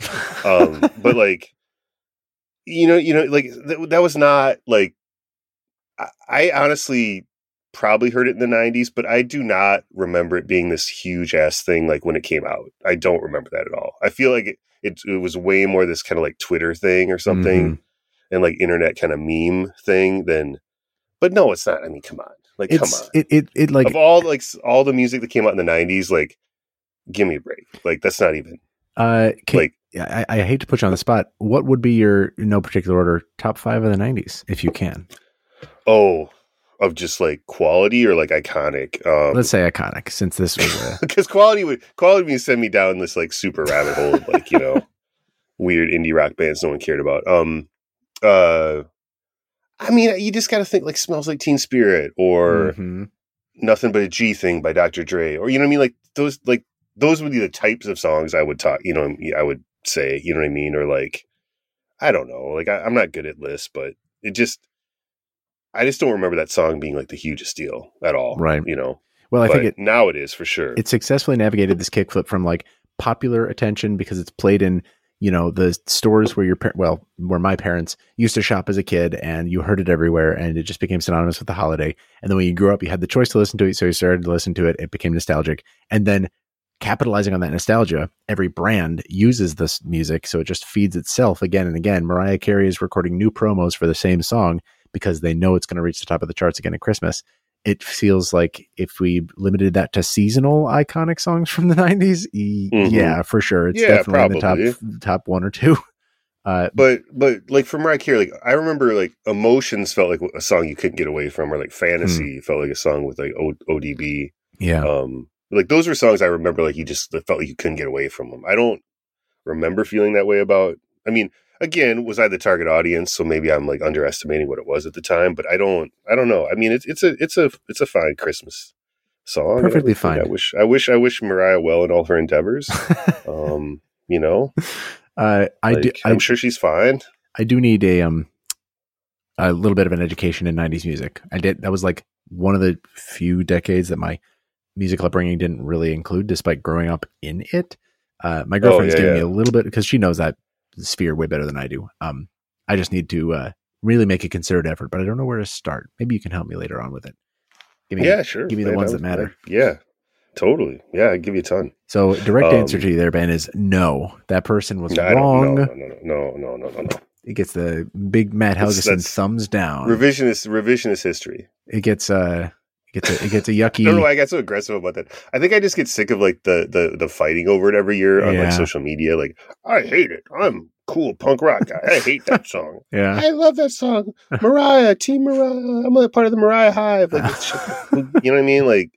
Um, but like, you know, you know, like th- that was not like, I, I honestly probably heard it in the nineties, but I do not remember it being this huge ass thing like when it came out. I don't remember that at all. I feel like it it, it was way more this kind of like Twitter thing or something, mm-hmm. and like internet kind of meme thing than, but no, it's not. I mean, come on. Like, it's, come on. It, it, it like of all like all the music that came out in the nineties, like, give me a break. Like, that's not even uh can, like I, I hate to put you on the spot. What would be your, no particular order, top five of the nineties if you can? Oh, of just like quality or like iconic. Um, Let's say iconic, since this was because a... quality would quality would send me down this like super rabbit hole of like, you know, weird indie rock bands no one cared about. Um, uh, I mean, you just got to think like Smells Like Teen Spirit or mm-hmm. Nothing But a G Thing by Doctor Dre, or you know what I mean. Like those, like those would be the types of songs I would talk. You know, I would say, you know what I mean, or like I don't know. Like I, I'm not good at lists, but it just. I just don't remember that song being like the hugest deal at all. Right. You know, well, I but think it, now it is for sure. It successfully navigated this kickflip from like popular attention because it's played in, you know, the stores where your parents, well, where my parents used to shop as a kid, and you heard it everywhere, and it just became synonymous with the holiday. And then when you grew up, you had the choice to listen to it. So you started to listen to it. It became nostalgic. And then capitalizing on that nostalgia, every brand uses this music. So it just feeds itself again and again. Mariah Carey is recording new promos for the same song, because they know it's going to reach the top of the charts again at Christmas. It feels like if we limited that to seasonal iconic songs from the nineties, e- mm-hmm. yeah, for sure. It's yeah, definitely probably. in the top, top one or two. Uh, but, but like for Mariah Carey, like I remember like Emotions felt like a song you couldn't get away from, or like Fantasy mm-hmm. felt like a song with like o- ODB. Yeah. Um, like those were songs I remember, like you just felt like you couldn't get away from them. I don't remember feeling that way about, I mean, again, was I the target audience? So maybe I'm like underestimating what it was at the time, but I don't, I don't know. I mean, it's, it's a, it's a, it's a fine Christmas song. Perfectly I fine. I wish, I wish, I wish Mariah well in all her endeavors. um, you know, uh, I like, do, I'm I, sure she's fine. I do need a, um, a little bit of an education in nineties music. I did. That was like one of the few decades that my musical upbringing didn't really include, despite growing up in it. Uh, my girlfriend's oh, yeah, giving yeah. me a little bit, because she knows that sphere way better than I do. Um, I just need to uh, really make a concerted effort, but I don't know where to start. Maybe you can help me later on with it. Give me, yeah, sure. Give me man, the ones that, was, that matter. Like, yeah, totally. Yeah, I give you a ton. So direct um, answer to you there, Ben, is no. That person was no, wrong. No, no, no, no, no, no, no, no. It gets the big Matt Helgeson thumbs down. Revisionist, revisionist history. It gets uh, it gets a, it gets a yucky. I don't know why I got so aggressive about that. I think I just get sick of like the the the fighting over it every year on yeah. like social media. Like, I hate it. I'm cool punk rock guy. I hate that song. yeah, I love that song. Mariah, Team Mariah. I'm a part of the Mariah Hive. Like, it's, you know what I mean? Like,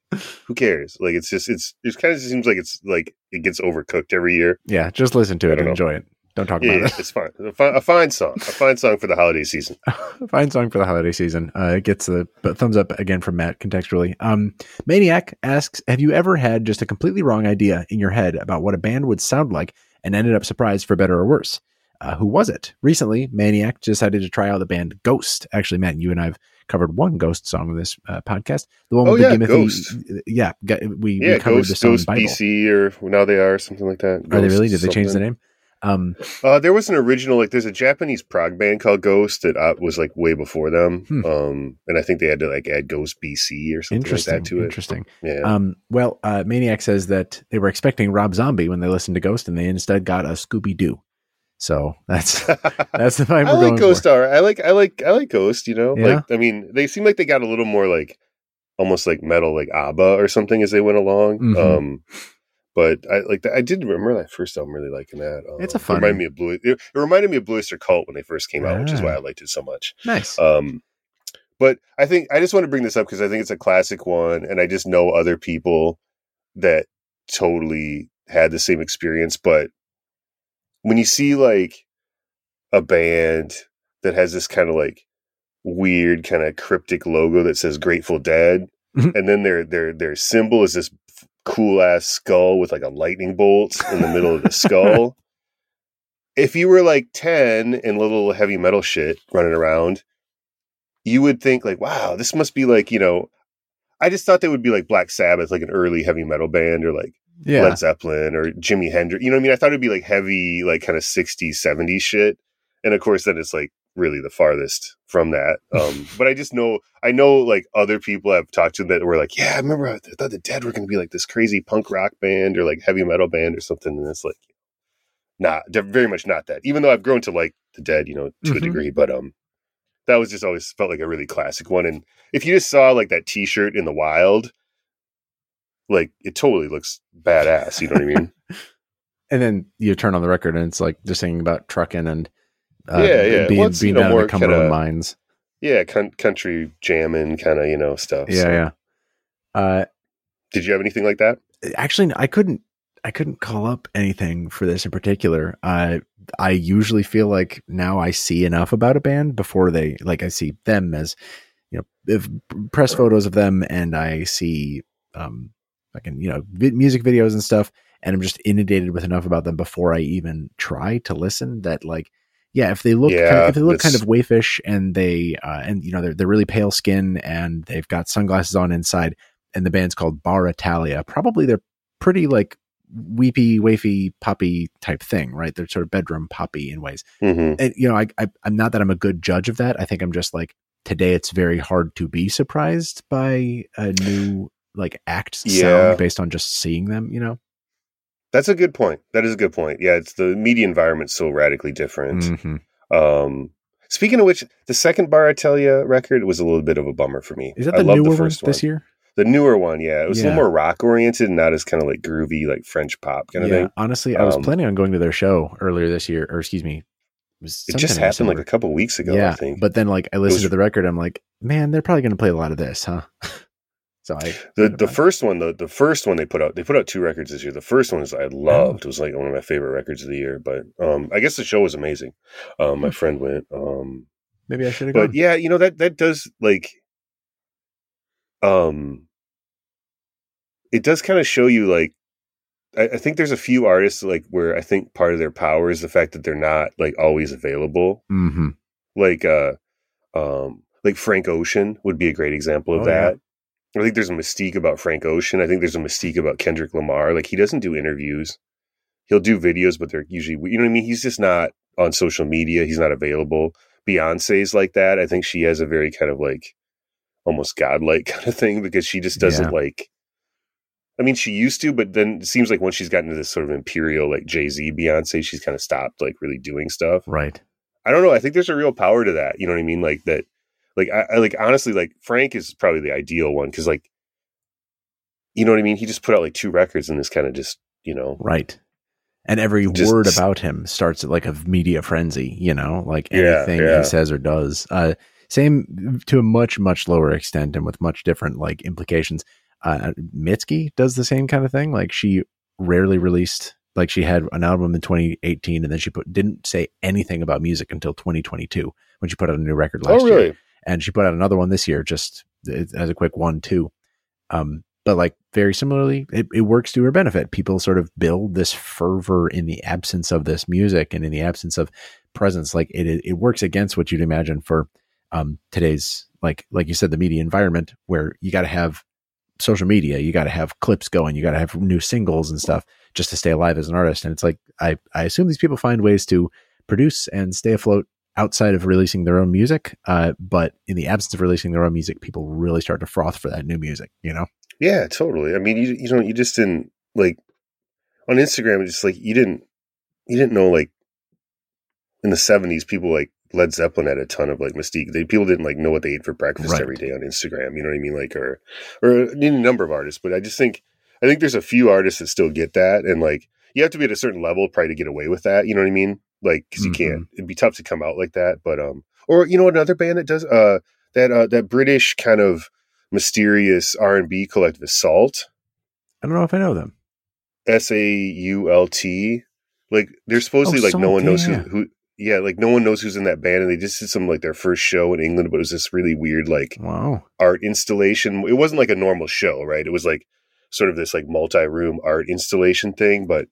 who cares? Like, it's just it's it kind of seems like it's like it gets overcooked every year. Yeah, just listen to it and know. enjoy it. Don't talk yeah, about yeah, it. It's fine. A, fi- a fine song. A fine song for the holiday season. a fine song for the holiday season. Uh, it gets the thumbs up again from Matt contextually. Um, Maniac asks, have you ever had just a completely wrong idea in your head about what a band would sound like and ended up surprised for better or worse? Uh, who was it? Recently, Maniac decided to try out the band Ghost. Actually, Matt, you and I have covered one Ghost song in this uh, podcast. The one with oh, the yeah, Ghost. Yeah, we, yeah, we covered Ghost, the song Ghost Bible. B C or Now They Are, something like that. Ghost, are they really? Did something. They change the name? Um, uh, there was an original, like, there's a Japanese prog band called Ghost that uh, was like way before them. Hmm. Um, and I think they had to like add Ghost B C or something like that to it. Interesting. Yeah. Um, well, uh, Maniac says that they were expecting Rob Zombie when they listened to Ghost, and they instead got a Scooby-Doo. So that's that's the vibe we're I like going Ghost for. Right. I like I like I like Ghost, you know. Yeah. Like, I mean, they seem like they got a little more like almost like metal, like ABBA or something as they went along. Mm-hmm. Um, but I like the, I did remember that first album really liking that. Um, it's a fun. It reminded me of Blue. It, it reminded me of Blue Oyster Cult when they first came out, ah. which is why I liked it so much. Nice. Um, but I think I just want to bring this up because I think it's a classic one, and I just know other people that totally had the same experience. But when you see like a band that has this kind of like weird kind of cryptic logo that says Grateful Dead, and then their their their symbol is this cool ass skull with like a lightning bolt in the middle of the skull. If you were like ten and little heavy metal shit running around, you would think like, wow, this must be like, you know, I just thought they would be like Black Sabbath, like an early heavy metal band, or like yeah. Led Zeppelin or Jimi Hendrix. You know what I mean? I thought it'd be like heavy, like kind of sixties, seventies shit. And of course, then it's like really the farthest from that. Um, but I just know, I know like other people I've talked to that were like, yeah, I remember I thought the Dead were going to be like this crazy punk rock band or like heavy metal band or something. And it's like, nah, very much not that. Even though I've grown to like the Dead, you know, to mm-hmm. a degree, but, um, that was just always felt like a really classic one. And if you just saw like that t-shirt in the wild, like it totally looks badass. You know what I mean? And then you turn on the record and it's like just singing about trucking and uh, yeah, yeah. being, Once, being you know, down in the Cumberland kinda, mines. Yeah. Con- country jamming kind of, you know, stuff. Yeah. So. Yeah. Uh, Did you have anything like that? Actually, I couldn't, I couldn't call up anything for this in particular. I, I usually feel like now I see enough about a band before they, like I see them as, you know, if press photos of them, and I see, um, I can, you know, vi- music videos and stuff, and I'm just inundated with enough about them before I even try to listen that like, yeah, if they look, yeah, kind of, if they look kind of waifish and they, uh, and you know, they're, they're really pale skin and they've got sunglasses on inside, and the band's called Bar Italia, probably they're pretty like weepy, wafy, poppy type thing, right? They're sort of bedroom poppy in ways. Mm-hmm. And, you know, I, I, I'm not that I'm a good judge of that. I think I'm just like, today it's very hard to be surprised by a new like act yeah. sound based on just seeing them, you know? That's a good point. That is a good point. Yeah. It's the media environment's so radically different. Mm-hmm. Um, speaking of which, the second Bar Italia record was a little bit of a bummer for me. Is that the I newer the first one this year? The newer one, yeah. It was yeah. a little more rock-oriented, not as kind of like groovy, like French pop kind of yeah, thing. Honestly, I um, was planning on going to their show earlier this year, or excuse me. It, was it just happened similar. like a couple weeks ago, yeah, I think. But then like I listened was, to the record, I'm like, man, they're probably going to play a lot of this, huh? so I... The, the first one, the, the first one they put out, they put out two records this year. The first one is I loved. Oh. It was like one of my favorite records of the year. But um, I guess the show was amazing. Um, my friend went. Um, Maybe I should have gone. But yeah, you know, that that does like... um. It does kind of show you, like, I, I think there's a few artists, like, where I think part of their power is the fact that they're not, like, always available. Mm-hmm. Like, uh, um, like Frank Ocean would be a great example of oh, that. Yeah. I think there's a mystique about Frank Ocean. I think there's a mystique about Kendrick Lamar. Like, he doesn't do interviews. He'll do videos, but they're usually, you know what I mean? He's just not on social media. He's not available. Beyonce's like that. I think she has a very kind of, like, almost godlike kind of thing because she just doesn't, yeah. like... I mean, she used to, but then it seems like once she's gotten to this sort of imperial, like Jay-Z, Beyonce, she's kind of stopped like really doing stuff. Right. I don't know. I think there's a real power to that. You know what I mean? Like that, like, I, I like, honestly, like Frank is probably the ideal one. Cause like, you know what I mean? He just put out like two records and this kind of just, you know, right. And every just, word about him starts at like a media frenzy, you know, like anything yeah, yeah. he says or does, uh, same to a much, much lower extent and with much different like implications. Uh, Mitski does the same kind of thing. Like she rarely released, like she had an album in twenty eighteen and then she put, didn't say anything about music until twenty twenty-two when she put out a new record last oh, really? year. And she put out another one this year, just as a quick one, two. Um, but like very similarly, it, it works to her benefit. People sort of build this fervor in the absence of this music and in the absence of presence. Like it, it works against what you'd imagine for um, today's, like, like you said, the media environment where you got to have social media, you got to have clips going, you got to have new singles and stuff just to stay alive as an artist. And it's like, I, I assume these people find ways to produce and stay afloat outside of releasing their own music. Uh, but in the absence of releasing their own music, people really start to froth for that new music, you know? Yeah, totally. I mean, you, you don't, you just didn't like on Instagram, it's just like, you didn't, you didn't know, like in the seventies, people like Led Zeppelin had a ton of like mystique. They, people didn't like know what they ate for breakfast right. every day on Instagram. You know what I mean? Like, or, or a number of artists, but I just think, I think there's a few artists that still get that. And like, you have to be at a certain level probably to get away with that. You know what I mean? Like, cause you mm-hmm. can't, it'd be tough to come out like that, but, um, or, you know, another band that does, uh, that, uh, that British kind of mysterious R and B collective Assault. I don't know if I know them. S A U L T. Like they're supposedly oh, like Salt, no one knows yeah. who, who, yeah, like no one knows who's in that band, and they just did some like their first show in England, but it was this really weird like wow. art installation. It wasn't like a normal show, right? It was like sort of this like multi-room art installation thing. But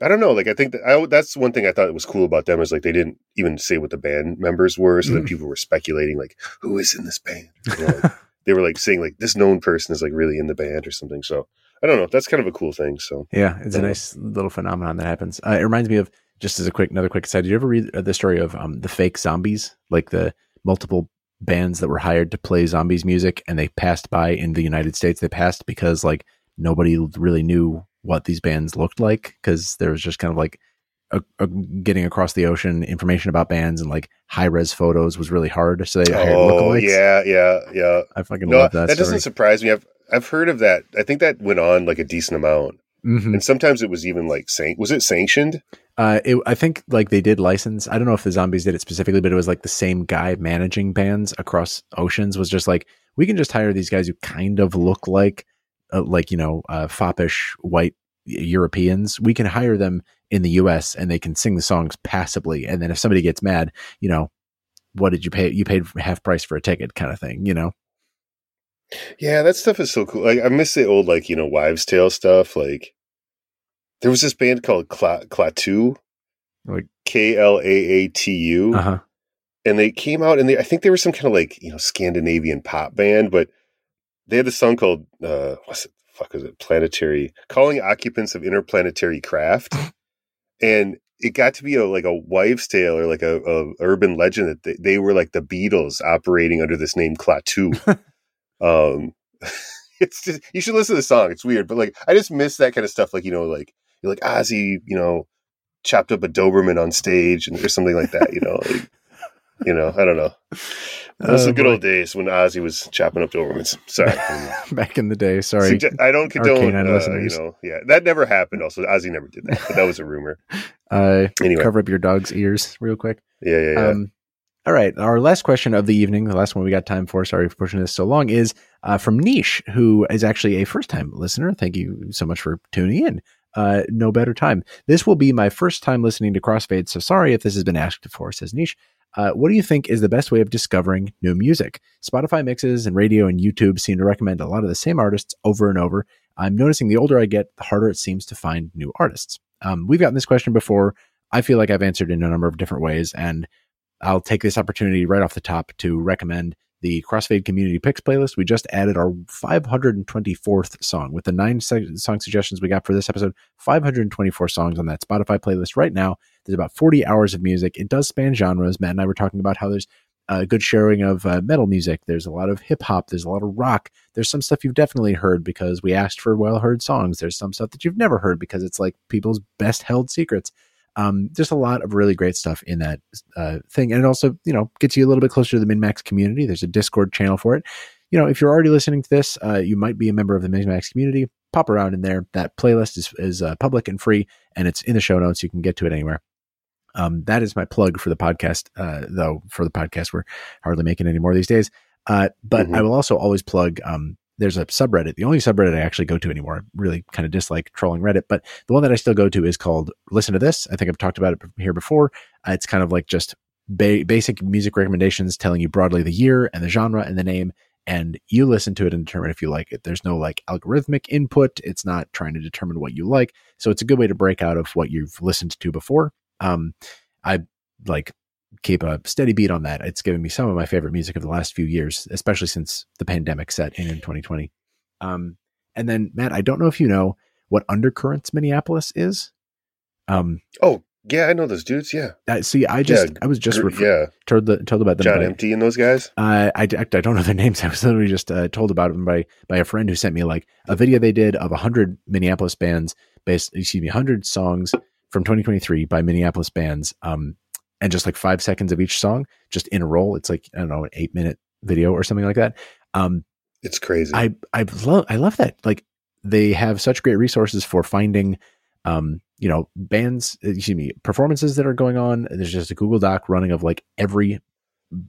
I don't know, like I think that I, that's one thing I thought was cool about them is like they didn't even say what the band members were, so mm. that people were speculating like who is in this band. You know, like, they were like saying like this known person is like really in the band or something. So I don't know, that's kind of a cool thing. So yeah, it's a nice little phenomenon that happens. Uh, it reminds me of. Just as a quick, another quick aside, did you ever read the story of um, the fake zombies? Like the multiple bands that were hired to play zombies music, and they passed by in the United States. They passed because like nobody really knew what these bands looked like, because there was just kind of like a, a getting across the ocean information about bands and like high res photos was really hard. So they hired oh, lookalikes. yeah, yeah, yeah. I fucking no, love that. That story. Doesn't surprise me. I've I've heard of that. I think that went on like a decent amount. Mm-hmm. And sometimes it was even like san- was it sanctioned? Uh, it, I think like they did license. I don't know if the zombies did it specifically, but it was like the same guy managing bands across oceans was just like, we can just hire these guys who kind of look like, uh, like, you know, uh, foppish white Europeans. We can hire them in the U S and they can sing the songs passably. And then if somebody gets mad, you know, what did you pay? You paid half price for a ticket kind of thing, you know? Yeah, that stuff is so cool. Like, I miss the old, like, you know, wives' tale stuff. Like, there was this band called Cla- Klaatu, like K L A A T U, uh-huh. and they came out, and they I think they were some kind of like, you know, Scandinavian pop band, but they had a song called uh, what's it? Fuck was it? Planetary, calling occupants of interplanetary craft, and it got to be a, like a wives' tale or like a, a urban legend that they, they were like the Beatles operating under this name Klaatu. Um, it's just, you should listen to the song. It's weird, but like, I just miss that kind of stuff. Like, you know, like you're like Ozzy, you know, chopped up a Doberman on stage and or something like that, you know, like, you know, I don't know. Those uh, are the good boy. Old days when Ozzy was chopping up Dobermans. Sorry. Back in the day. Sorry. Suggest- I don't condone, uh, you know, yeah, that never happened. Also, Ozzy never did that, but that was a rumor. Uh, anyway. Cover up your dog's ears real quick. Yeah. Yeah. yeah. Um, All right. Our last question of the evening, the last one we got time for, sorry for pushing this so long, is uh, from Niche, who is actually a first-time listener. Thank you so much for tuning in. Uh, no better time. This will be my first time listening to Crossfade, so sorry if this has been asked before, says Niche. Uh, what do you think is the best way of discovering new music? Spotify mixes and radio and YouTube seem to recommend a lot of the same artists over and over. I'm noticing the older I get, the harder it seems to find new artists. Um, we've gotten this question before. I feel like I've answered in a number of different ways, and I'll take this opportunity right off the top to recommend the Crossfade Community Picks playlist. We just added our five hundred twenty-fourth song with the nine song suggestions we got for this episode. five hundred twenty-four songs on that Spotify playlist right now. There's about forty hours of music. It does span genres. Matt and I were talking about how there's a good sharing of uh, metal music. There's a lot of hip hop. There's a lot of rock. There's some stuff you've definitely heard because we asked for well-heard songs. There's some stuff that you've never heard because it's like people's best held secrets. Um, just a lot of really great stuff in that uh, thing. And it also, you know, gets you a little bit closer to the MinMax community. There's a Discord channel for it. You know, if you're already listening to this, uh, you might be a member of the MinMax community. Pop around in there. That playlist is, is uh, public and free, and it's in the show notes. You can get to it anywhere. Um, that is my plug for the podcast, uh, though, for the podcast. We're hardly making any more these days. Uh, but mm-hmm. I will also always plug... Um, there's a subreddit. The only subreddit I actually go to anymore. I really kind of dislike trolling Reddit, but the one that I still go to is called Listen to This. I think I've talked about it here before. Uh, it's kind of like just ba- basic music recommendations telling you broadly the year and the genre and the name, and you listen to it and determine if you like it. There's no like algorithmic input. It's not trying to determine what you like. So it's a good way to break out of what you've listened to before. Um, I like keep a steady beat on that. It's given me some of my favorite music of the last few years, especially since the pandemic set in in twenty twenty. Um, and then, Matt, I don't know if you know what Undercurrents Minneapolis is. Um, oh, yeah, I know those dudes. Yeah. Uh, see, I just, yeah, I was just, refer- yeah. told, the, told about them. John by, Empty and those guys. Uh, I, I don't know their names. I was literally just uh, told about them by, by a friend who sent me like a video they did of a hundred Minneapolis bands based, excuse me, a hundred songs from twenty twenty-three by Minneapolis bands. Um, and just like five seconds of each song just in a roll. It's like, I don't know, an eight minute video or something like that. Um, it's crazy. I, I love, I love that. Like they have such great resources for finding, um, you know, bands, excuse me, performances that are going on. There's just a Google Doc running of like every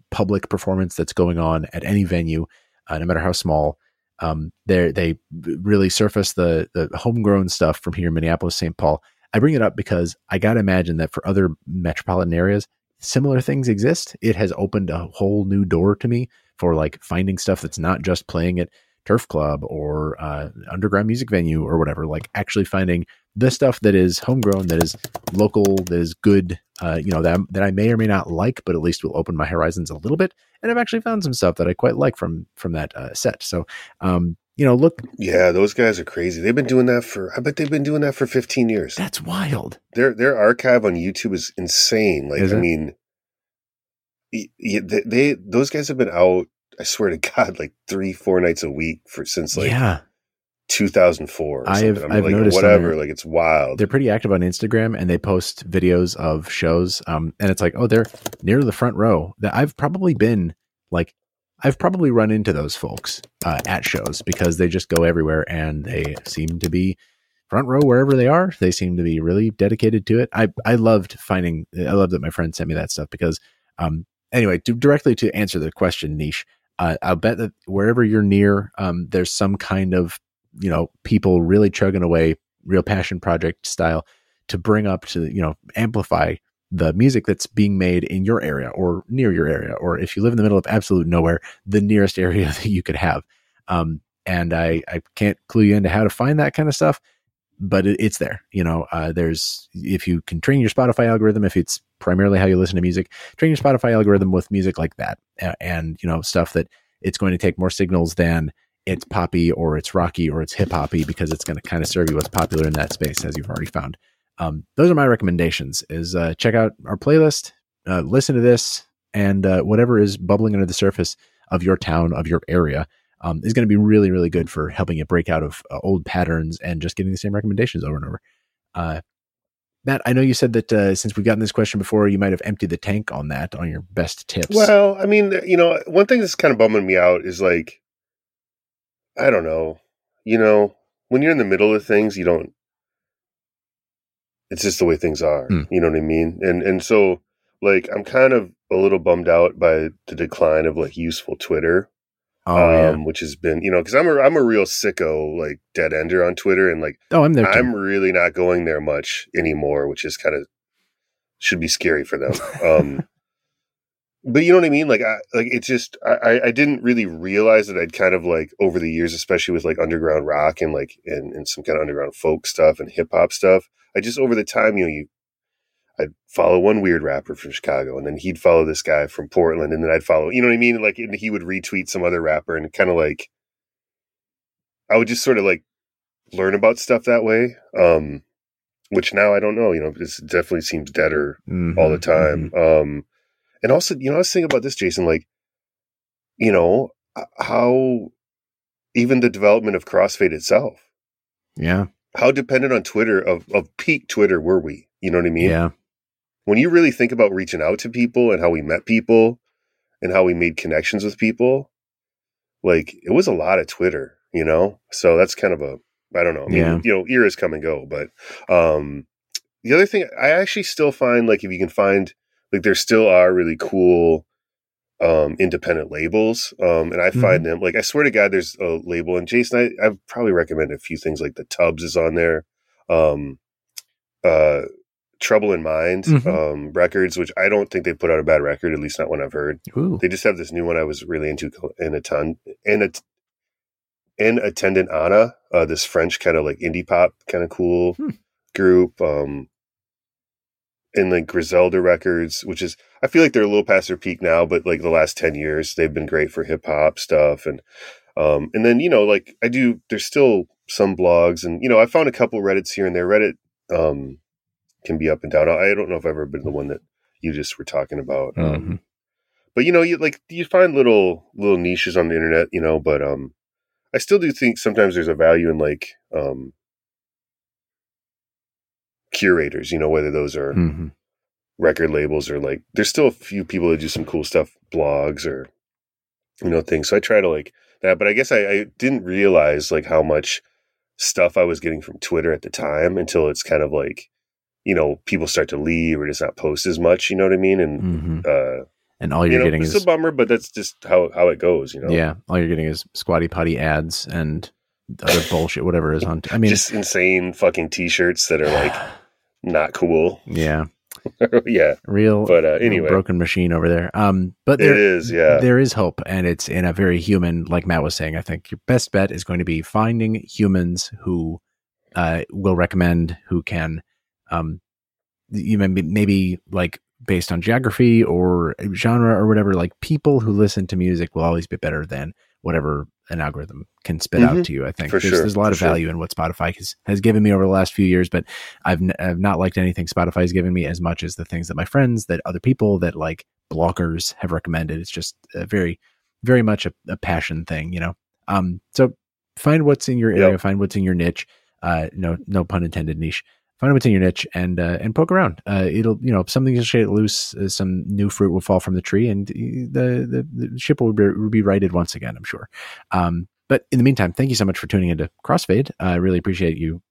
public performance that's going on at any venue, uh, no matter how small. Um, they they really surface the the homegrown stuff from here in Minneapolis, Saint Paul. I bring it up because I got to imagine that for other metropolitan areas, similar things exist. It has opened a whole new door to me for like finding stuff that's not just playing at Turf Club or uh, underground music venue or whatever, like actually finding the stuff that is homegrown, that is local, that is good, uh, you know, that, that I may or may not like, but at least will open my horizons a little bit. And I've actually found some stuff that I quite like from, from that uh, set. So, um, you know, look. Yeah, those guys are crazy. They've been doing that for, I bet they've been doing that for fifteen years. That's wild. Their, their archive on YouTube is insane. Like, is I mean, they, they, those guys have been out, I swear to God, like three, four nights a week for since like yeah. two thousand four. Or I have, something. I mean, I've like, noticed whatever, like it's wild. They're pretty active on Instagram and they post videos of shows. Um, and it's like, oh, they're near the front row. That I've probably been like, I've probably run into those folks uh, at shows because they just go everywhere and they seem to be front row wherever they are. They seem to be really dedicated to it. I I loved finding. I love that my friend sent me that stuff because um. Anyway, to, directly to answer the question, Niche. Uh, I'll bet that wherever you're near, um, there's some kind of, you know, people really chugging away, real passion project style to bring up to, you know, amplify the music that's being made in your area or near your area. Or if you live in the middle of absolute nowhere, the nearest area that you could have. Um, and I, I can't clue you into how to find that kind of stuff, but it, it's there. You know, uh, there's, if you can train your Spotify algorithm, if it's primarily how you listen to music, train your Spotify algorithm with music like that. And, you know, stuff that it's going to take more signals than it's poppy or it's rocky or it's hip hoppy, because it's going to kind of serve you what's popular in that space, as you've already found. Um, those are my recommendations is uh, check out our playlist, uh, listen to this, and uh, whatever is bubbling under the surface of your town, of your area um, is going to be really, really good for helping you break out of uh, old patterns and just getting the same recommendations over and over. Uh, Matt, I know you said that uh, since we've gotten this question before, you might have emptied the tank on that, on your best tips. Well, I mean, you know, one thing that's kind of bumming me out is like, I don't know, you know, when you're in the middle of things, you don't, it's just the way things are, mm. you know what I mean? And and so, like, I'm kind of a little bummed out by the decline of, like, useful Twitter, oh, um, yeah. which has been, you know, because I'm a, I'm a real sicko, like, dead ender on Twitter, and, like, oh, I'm there too. I'm really not going there much anymore, which is kind of, should be scary for them. Um, but you know what I mean? Like, I, like it's just, I, I didn't really realize that I'd kind of, like, over the years, especially with, like, underground rock and, like, and, and some kind of underground folk stuff and hip-hop stuff, I just, over the time, you know, you, I'd follow one weird rapper from Chicago, and then he'd follow this guy from Portland, and then I'd follow, you know what I mean? Like, and he would retweet some other rapper, and kind of like, I would just sort of like learn about stuff that way. Um, which now I don't know, you know, it definitely seems deader mm-hmm, all the time. Mm-hmm. Um, and also, you know, I was thinking about this, Jason, like, you know, how even the development of Crossfade itself. Yeah. How dependent on Twitter of, of peak Twitter were we? You know what I mean? Yeah. When you really think about reaching out to people and how we met people and how we made connections with people, like it was a lot of Twitter, you know? So that's kind of a, I don't know. I mean, yeah. you know, eras come and go, but, um, the other thing I actually still find, like, if you can find, like, there still are really cool, um, independent labels. Um, and I mm-hmm. find them, like, I swear to God, there's a label, and Jason, I, I've probably recommended a few things, like the Tubbs is on there. Um, uh, Trouble in Mind mm-hmm. um records, which I don't think they put out a bad record, at least not one I've heard. Ooh. They just have this new one I was really into, in a ton and a in Attendant Anna, uh this French kind of like indie pop kind of cool hmm. group, um and like Griselda Records, which is, I feel like they're a little past their peak now, but like the last ten years they've been great for hip-hop stuff. And Um, and then, you know, like I do, there's still some blogs and, you know, I found a couple Reddits here and there. Reddit um, can be up and down. I don't know if I've ever been the one that you just were talking about. Um, mm-hmm. But, you know, you like you find little little niches on the internet, you know, but um, I still do think sometimes there's a value in like um, curators, you know, whether those are mm-hmm. record labels or like there's still a few people that do some cool stuff, blogs or, you know, things. So I try to like that. But I guess I, I didn't realize like how much stuff I was getting from Twitter at the time until it's kind of like, you know, people start to leave or just not post as much, you know what I mean? And mm-hmm. uh, and all you're you know, getting it's is a bummer, but that's just how, how it goes, you know? Yeah. All you're getting is squatty potty ads and other bullshit, whatever is on. T- I mean, just insane fucking t-shirts that are like not cool. Yeah. yeah. Real, but, uh, anyway. Broken machine over there. Um, but there it is, yeah. There is hope, and it's in a very human, like Matt was saying. I think your best bet is going to be finding humans who uh, will recommend, who can, um, you may, maybe like based on geography or genre or whatever, like people who listen to music will always be better than whatever an algorithm can spit mm-hmm. out to you. I think there's, sure, there's a lot of sure. value in what Spotify has, has given me over the last few years, but I've, n- I've not liked anything Spotify has given me as much as the things that my friends, that other people, that like bloggers have recommended. It's just a very, very much a, a passion thing, you know? Um, so find what's in your area, yep. find what's in your niche. Uh, no, no pun intended, niche. Find what's in your niche and, uh, and poke around. Uh, it'll, you know, if something is shaded loose, uh, some new fruit will fall from the tree and the, the, the ship will be, will be righted once again, I'm sure. Um, but in the meantime, thank you so much for tuning into Crossfade. I really appreciate you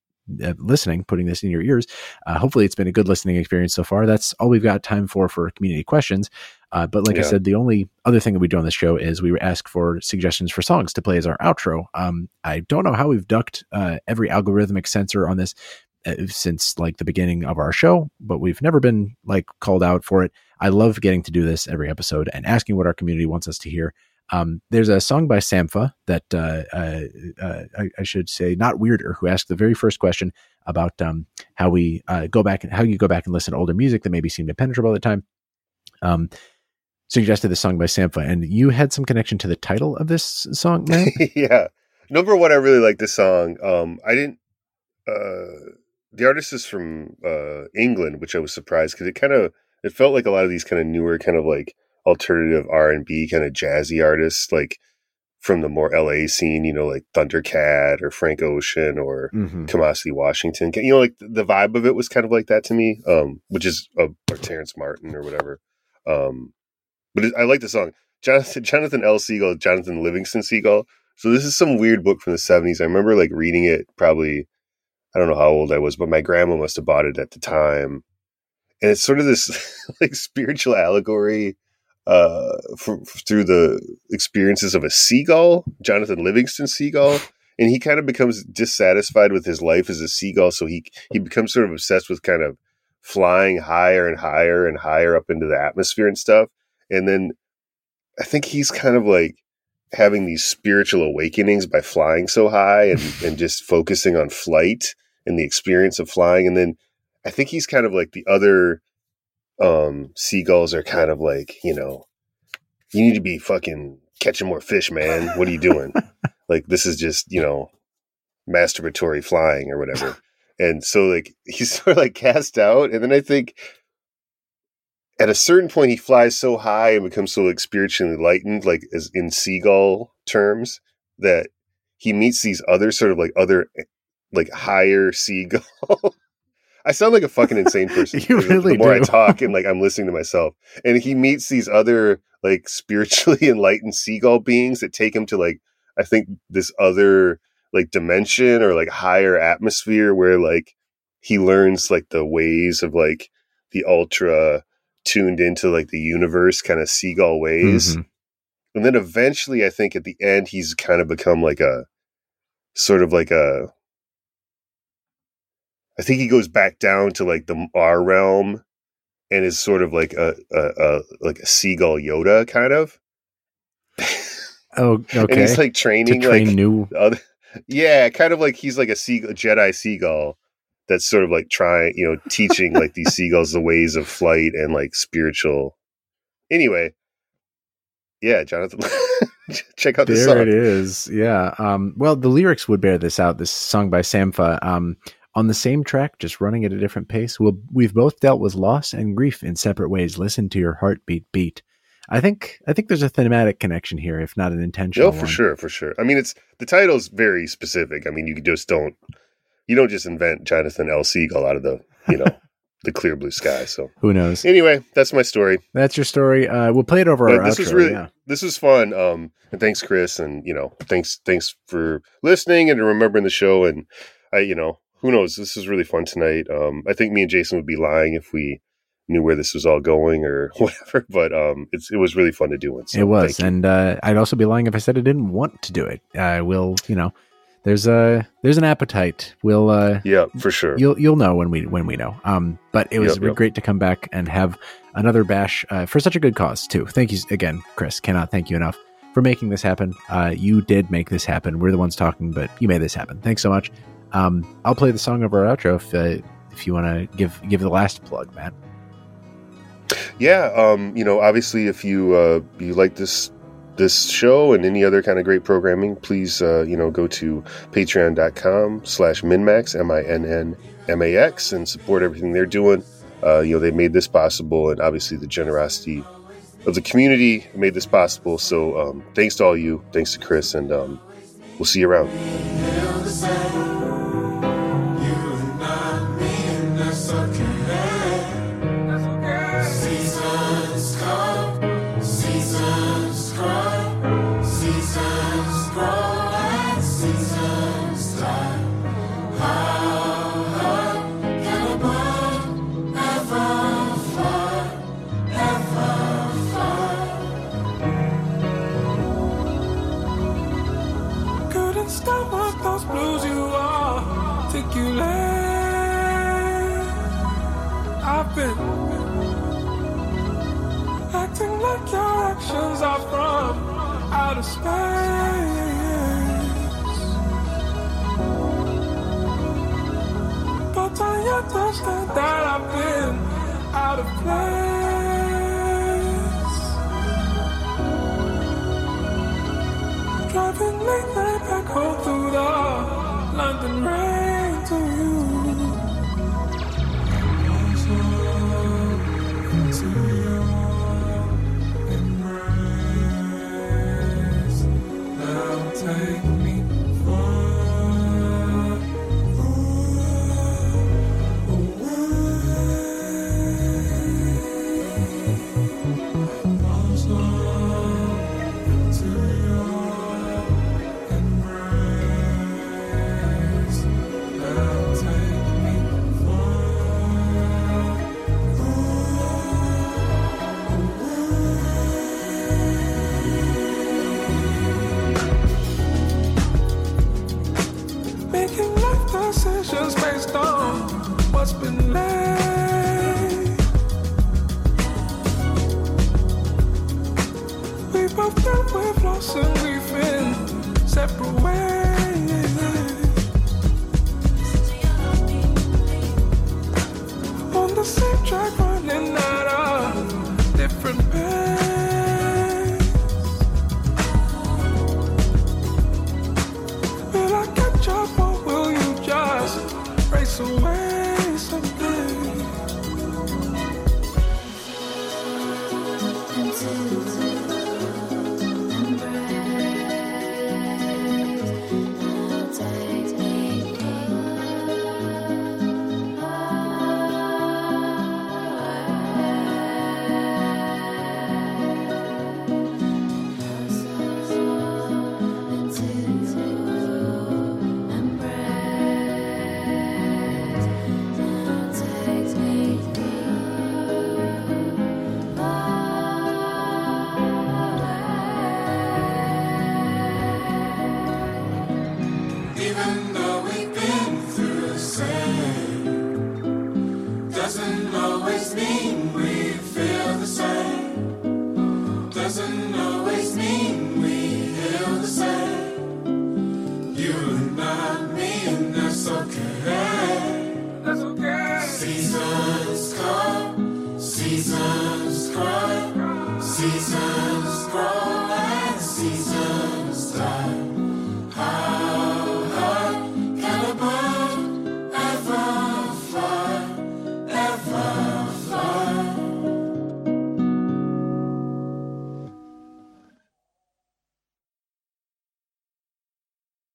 uh, listening, putting this in your ears. Uh, hopefully it's been a good listening experience so far. That's all we've got time for, for community questions. Uh, but like yeah. I said, the only other thing that we do on this show is we ask for suggestions for songs to play as our outro. Um, I don't know how we've ducked uh, every algorithmic censor on this since like the beginning of our show, but we've never been like called out for it. I love getting to do this every episode and asking what our community wants us to hear. Um, there's a song by Sampha that uh, uh, uh, I, I should say not weirder, who asked the very first question about um, how we uh, go back and how you go back and listen to older music that maybe seemed impenetrable at the time. Um, suggested the song by Sampha, and you had some connection to the title of this song, Matt? yeah. Number one, I really like this song. Um, I didn't, uh, The artist is from uh, England, which I was surprised because it kind of it felt like a lot of these kind of newer, kind of like alternative R and B, kind of jazzy artists, like from the more L A scene, you know, like Thundercat or Frank Ocean or mm-hmm. Kamasi Washington. You know, like the vibe of it was kind of like that to me, um, which is uh, or Terrence Martin or whatever. Um, but it, I like the song. Jonathan, Jonathan L. Segal, Jonathan Livingston Segal. So this is some weird book from the seventies. I remember like reading it probably. I don't know how old I was, but my grandma must have bought it at the time. And it's sort of this like spiritual allegory uh, for, for, through the experiences of a seagull, Jonathan Livingston Seagull. And he kind of becomes dissatisfied with his life as a seagull. So he, he becomes sort of obsessed with kind of flying higher and higher and higher up into the atmosphere and stuff. And then I think he's kind of like having these spiritual awakenings by flying so high and, and just focusing on flight and the experience of flying. And then I think he's kind of like the other um, seagulls are kind of like, you know, you need to be fucking catching more fish, man. What are you doing? Like, this is just, you know, masturbatory flying or whatever. And so like, he's sort of like cast out. And then I think at a certain point he flies so high and becomes so like spiritually enlightened, like as in seagull terms, that he meets these other sort of like other, like higher seagull. I sound like a fucking insane person. You really the more do. I talk and like I'm listening to myself. And he meets these other like spiritually enlightened seagull beings that take him to like, I think this other like dimension or like higher atmosphere where like he learns like the ways of like the ultra tuned into like the universe kind of seagull ways. Mm-hmm. And then eventually I think at the end he's kind of become like a sort of like a I think he goes back down to like the our realm and is sort of like a, a, a like a seagull Yoda kind of. Oh, okay. And he's like training to train like new other, yeah, kind of like he's like a seagull, Jedi seagull that's sort of like trying, you know, teaching like these seagulls the ways of flight and like spiritual. Anyway. Yeah, Jonathan. Check out this song. There it is. Yeah. Um, well, the lyrics would bear this out. This is sung by Sampha. Um, on the same track, just running at a different pace. We'll, we've both dealt with loss and grief in separate ways. Listen to your heartbeat beat. I think I think there's a thematic connection here, if not an intentional one. No, for sure, for sure. I mean, it's the title's very specific. I mean, you just don't you don't just invent Jonathan L. Siegel out of the you know the clear blue sky. So who knows? Anyway, that's my story. That's your story. Uh, we'll play it over but our this outro. This was really yeah. this was fun. Um, and thanks, Chris, and you know, thanks thanks for listening and remembering the show. And I, you know, who knows? This is really fun tonight. Um, I think me and Jason would be lying if we knew where this was all going or whatever, but um, it's it was really fun to do it. So it was, and uh, I'd also be lying if I said I didn't want to do it. I will, you know, there's a there's an appetite. We'll, uh, yeah, for sure. You'll you'll know when we when we know. Um, but it was yep, yep. great to come back and have another bash uh, for such a good cause too. Thank you again, Chris. Cannot thank you enough for making this happen. Uh, you did make this happen. We're the ones talking, but you made this happen. Thanks so much. Um, I'll play the song over our outro if uh, if you want to give give the last plug, Matt. Yeah, um, you know, obviously, if you uh, you like this this show and any other kind of great programming, please, uh, you know, go to patreon.com slash MinMax, M I N N M A X, and support everything they're doing. Uh, you know, they made this possible, and obviously the generosity of the community made this possible. So um, thanks to all you. Thanks to Chris, and um, we'll see you around. Acting like your actions are from outer space, but I understand that I've been out of place, driving late night back home through the London rain to you. Take me far away, lost love into your embrace. Now take me far away. Making life decisions based on what's been laid. We both dealt with loss and we've been separate ways. On the same track, running at a different path.